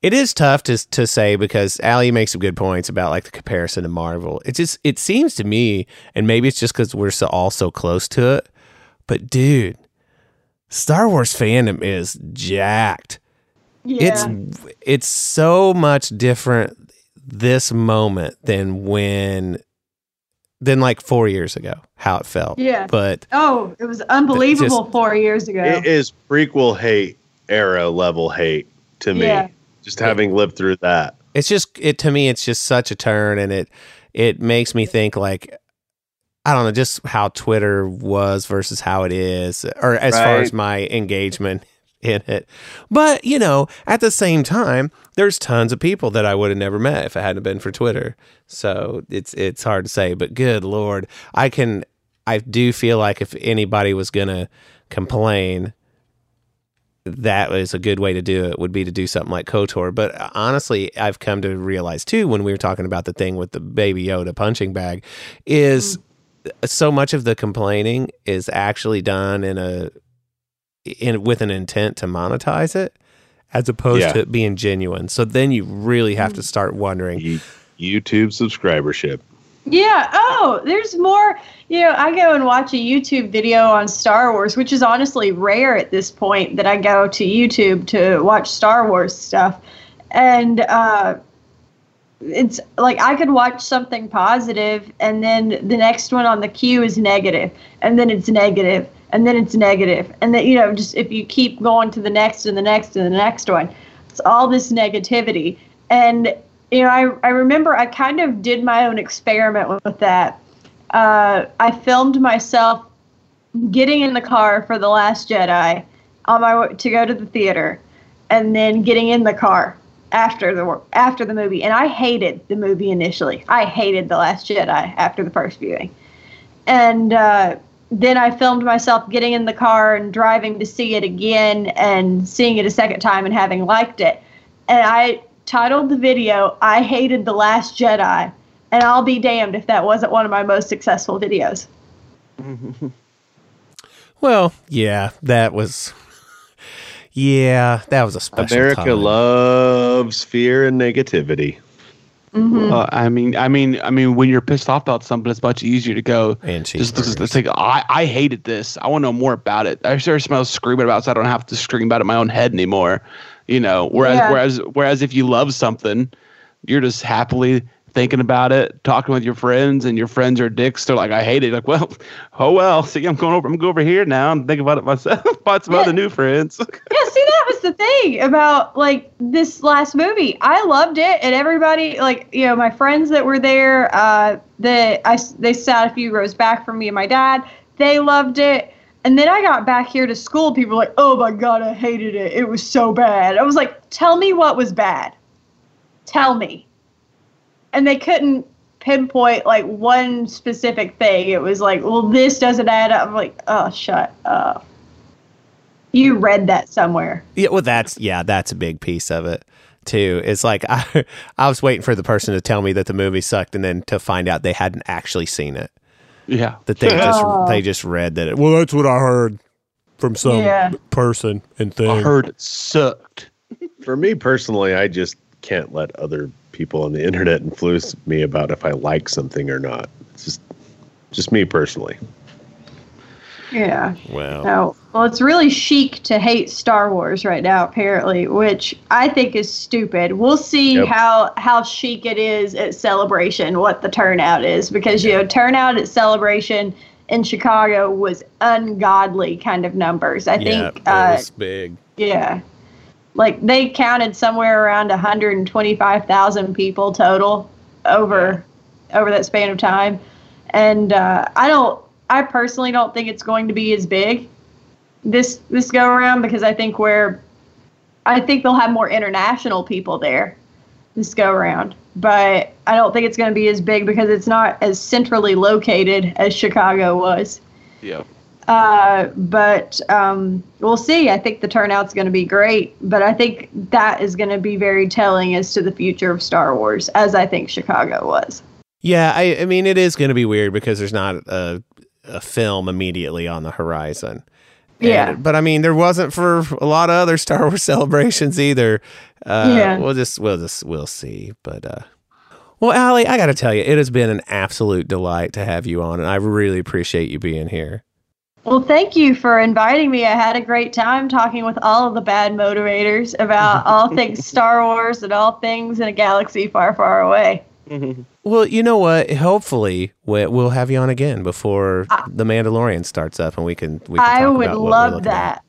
It is tough to say, because Ally makes some good points about like the comparison to Marvel. It seems to me, and maybe it's just because we're all so close to it, but dude, Star Wars fandom is jacked. Yeah. It's so much different this moment than like 4 years ago, how it felt. Yeah. But it was unbelievable 4 years ago. It is prequel hate, era level hate. To me, just having lived through that, it's just such a turn, and it makes me think, like, I don't know, just how Twitter was versus how it is, or as far as my engagement in it. But at the same time, there's tons of people that I would have never met if it hadn't been for Twitter. So it's hard to say, but good Lord, I do feel like if anybody was gonna complain, that is a good way to do it, would be to do something like KOTOR. But honestly, I've come to realize too, when we were talking about the thing with the Baby Yoda punching bag, is so much of the complaining is actually done with an intent to monetize it, as opposed to it being genuine. So then you really have to start wondering. YouTube subscribership. Yeah. Oh, there's more. I go and watch a YouTube video on Star Wars, which is honestly rare at this point that I go to YouTube to watch Star Wars stuff. And it's like I could watch something positive, and then the next one on the queue is negative, and then it's negative, and then it's negative. And then, just if you keep going to the next and the next and the next one, it's all this negativity. And I remember I kind of did my own experiment with that. I filmed myself getting in the car for The Last Jedi on my way to go to the theater, and then getting in the car after the movie. And I hated the movie initially. I hated The Last Jedi after the first viewing. And then I filmed myself getting in the car and driving to see it again and seeing it a second time and having liked it. And I titled the video, "I Hated The Last Jedi," and I'll be damned if that wasn't one of my most successful videos. Well, yeah, that was a special time. America loves fear and negativity. Mm-hmm. I mean, when you're pissed off about something, it's much easier to go. And it's like, I hated this. I want to know more about it. I started screaming about it, so I don't have to scream about it in my own head anymore. You know, whereas if you love something, you're just happily thinking about it, talking with your friends, and your friends are dicks. They're like, I hate it. Like, well, oh well. See, I'm going over here now. I'm thinking about it myself. Find some other new friends. Yeah, see, that was the thing about like this last movie. I loved it, and everybody, like, you know, my friends that were there, they sat a few rows back from me and my dad. They loved it. And then I got back here to school. People were like, oh my God, I hated it. It was so bad. I was like, tell me what was bad. Tell me. And they couldn't pinpoint like one specific thing. It was like, well, this doesn't add up. I'm like, oh, shut up. You read that somewhere. Yeah, well, that's a big piece of it too. It's like I was waiting for the person to tell me that the movie sucked, and then to find out they hadn't actually seen it. Yeah, that they just read that. Well, that's what I heard from some person and thing. I heard it sucked. For me personally, I just can't let other people on the internet influence me about if I like something or not. It's just me personally. Yeah. Wow. No. Well, it's really chic to hate Star Wars right now, apparently, which I think is stupid. We'll see how chic it is at Celebration, what the turnout is, because, you know, turnout at Celebration in Chicago was ungodly kind of numbers. I think it was big. Yeah. Like, they counted somewhere around 125,000 people total over that span of time. And I personally don't think it's going to be as big this go around, because I think they'll have more international people there this go around. But I don't think it's going to be as big because it's not as centrally located as Chicago was. Yeah. But we'll see. I think the turnout's going to be great, but I think that is going to be very telling as to the future of Star Wars, as I think Chicago was. Yeah, I mean, it is going to be weird because there's not a film immediately on the horizon. But I mean, there wasn't for a lot of other Star Wars celebrations either. We'll see. But well, Ally, I got to tell you, it has been an absolute delight to have you on, and I really appreciate you being here. Well, thank you for inviting me. I had a great time talking with all of the bad motivators about all things Star Wars and all things in a galaxy far, far away. Well, you know what? Hopefully, we'll have you on again before The Mandalorian starts up, and we can talk about what we're looking at. I would love that.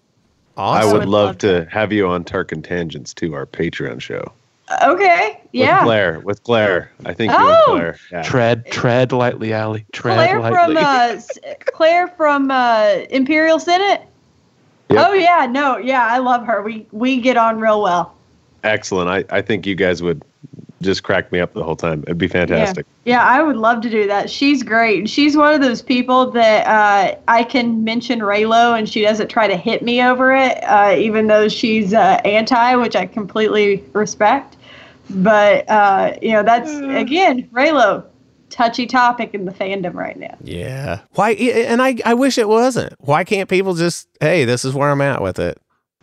Awesome. I would love to have you on Tark and Tangents, too, our Patreon show. Okay. Yeah. With Claire. I think you and Claire. Yeah. Tread lightly, Ally. Tread lightly. Claire from Imperial Senate. Yep. Oh yeah, no, yeah, I love her. We get on real well. Excellent. I think you guys would just crack me up the whole time. It'd be fantastic. Yeah, I would love to do that. She's great. She's one of those people that I can mention Reylo and she doesn't try to hit me over it, even though she's anti, which I completely respect. But, you know, that's, again, Reylo, touchy topic in the fandom right now. Yeah. Why? And I wish it wasn't. Why can't people just, hey, this is where I'm at with it?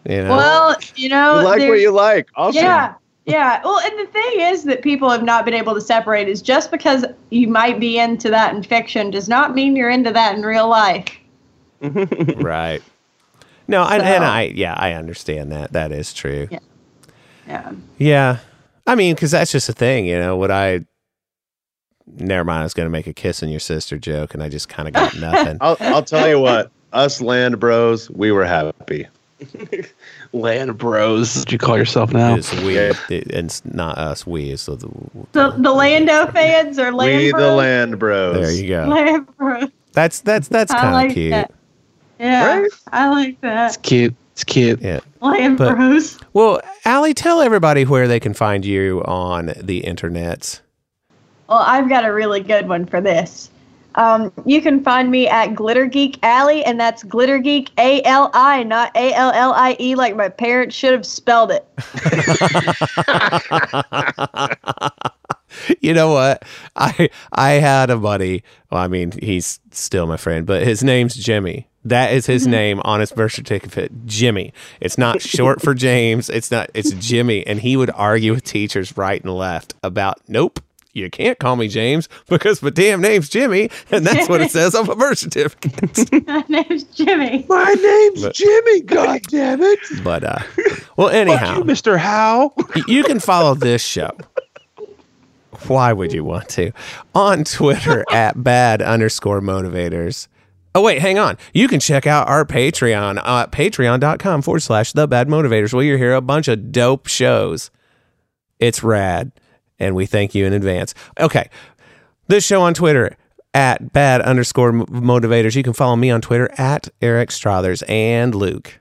You know? Well, you know. You like what you like. Awesome. Yeah. Yeah, well, and the thing is that people have not been able to separate is just because you might be into that in fiction does not mean you're into that in real life. Right. No, I understand that. That is true. Yeah. I mean, because that's just the thing, you know, never mind, I was going to make a kiss on your sister joke, and I just kind of got nothing. I'll tell you what, us land bros, we were happy. Land bros, what you call yourself now? It's we, and it's not us. We is the Lando fans or land. We bros? The land bros. There you go. Land bros. That's kind of like cute. That. Yeah, right? I like that. It's cute. It's cute. Yeah. Lion Bros. Well, Ally, tell everybody where they can find you on the internets. Well, I've got a really good one for this. You can find me at Glitter Geek Ally, and that's Glitter Geek A-L-I, not A-L-L-I-E like my parents should have spelled it. You know what? I had a buddy. Well, I mean, he's still my friend, but his name's Jimmy. That is his name on his birth certificate, Jimmy. It's not short for James. It's not. It's Jimmy. And he would argue with teachers right and left about, nope, you can't call me James because my damn name's Jimmy. And that's what it says on my birth certificate. My name's Jimmy. My name's Jimmy, God damn it. But, well, anyhow. You, Mr. Howe. You can follow this show. Why would you want to? On Twitter at bad_motivators. Oh, wait, hang on. You can check out our Patreon at patreon.com/thebadmotivators, where you hear a bunch of dope shows. It's rad, and we thank you in advance. Okay, this show on Twitter at bad_motivators. You can follow me on Twitter at Eric Strothers, and Luke.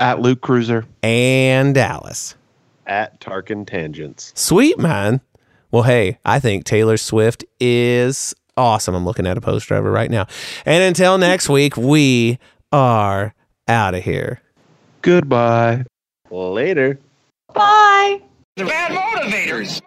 At Luke Cruiser. And Dallas. At Tarkin Tangents. Sweet, man. Well, hey, I think Taylor Swift is... awesome. I'm looking at a poster of her right now. And until next week, we are out of here. Goodbye. Later. Bye. The Bad Motivators.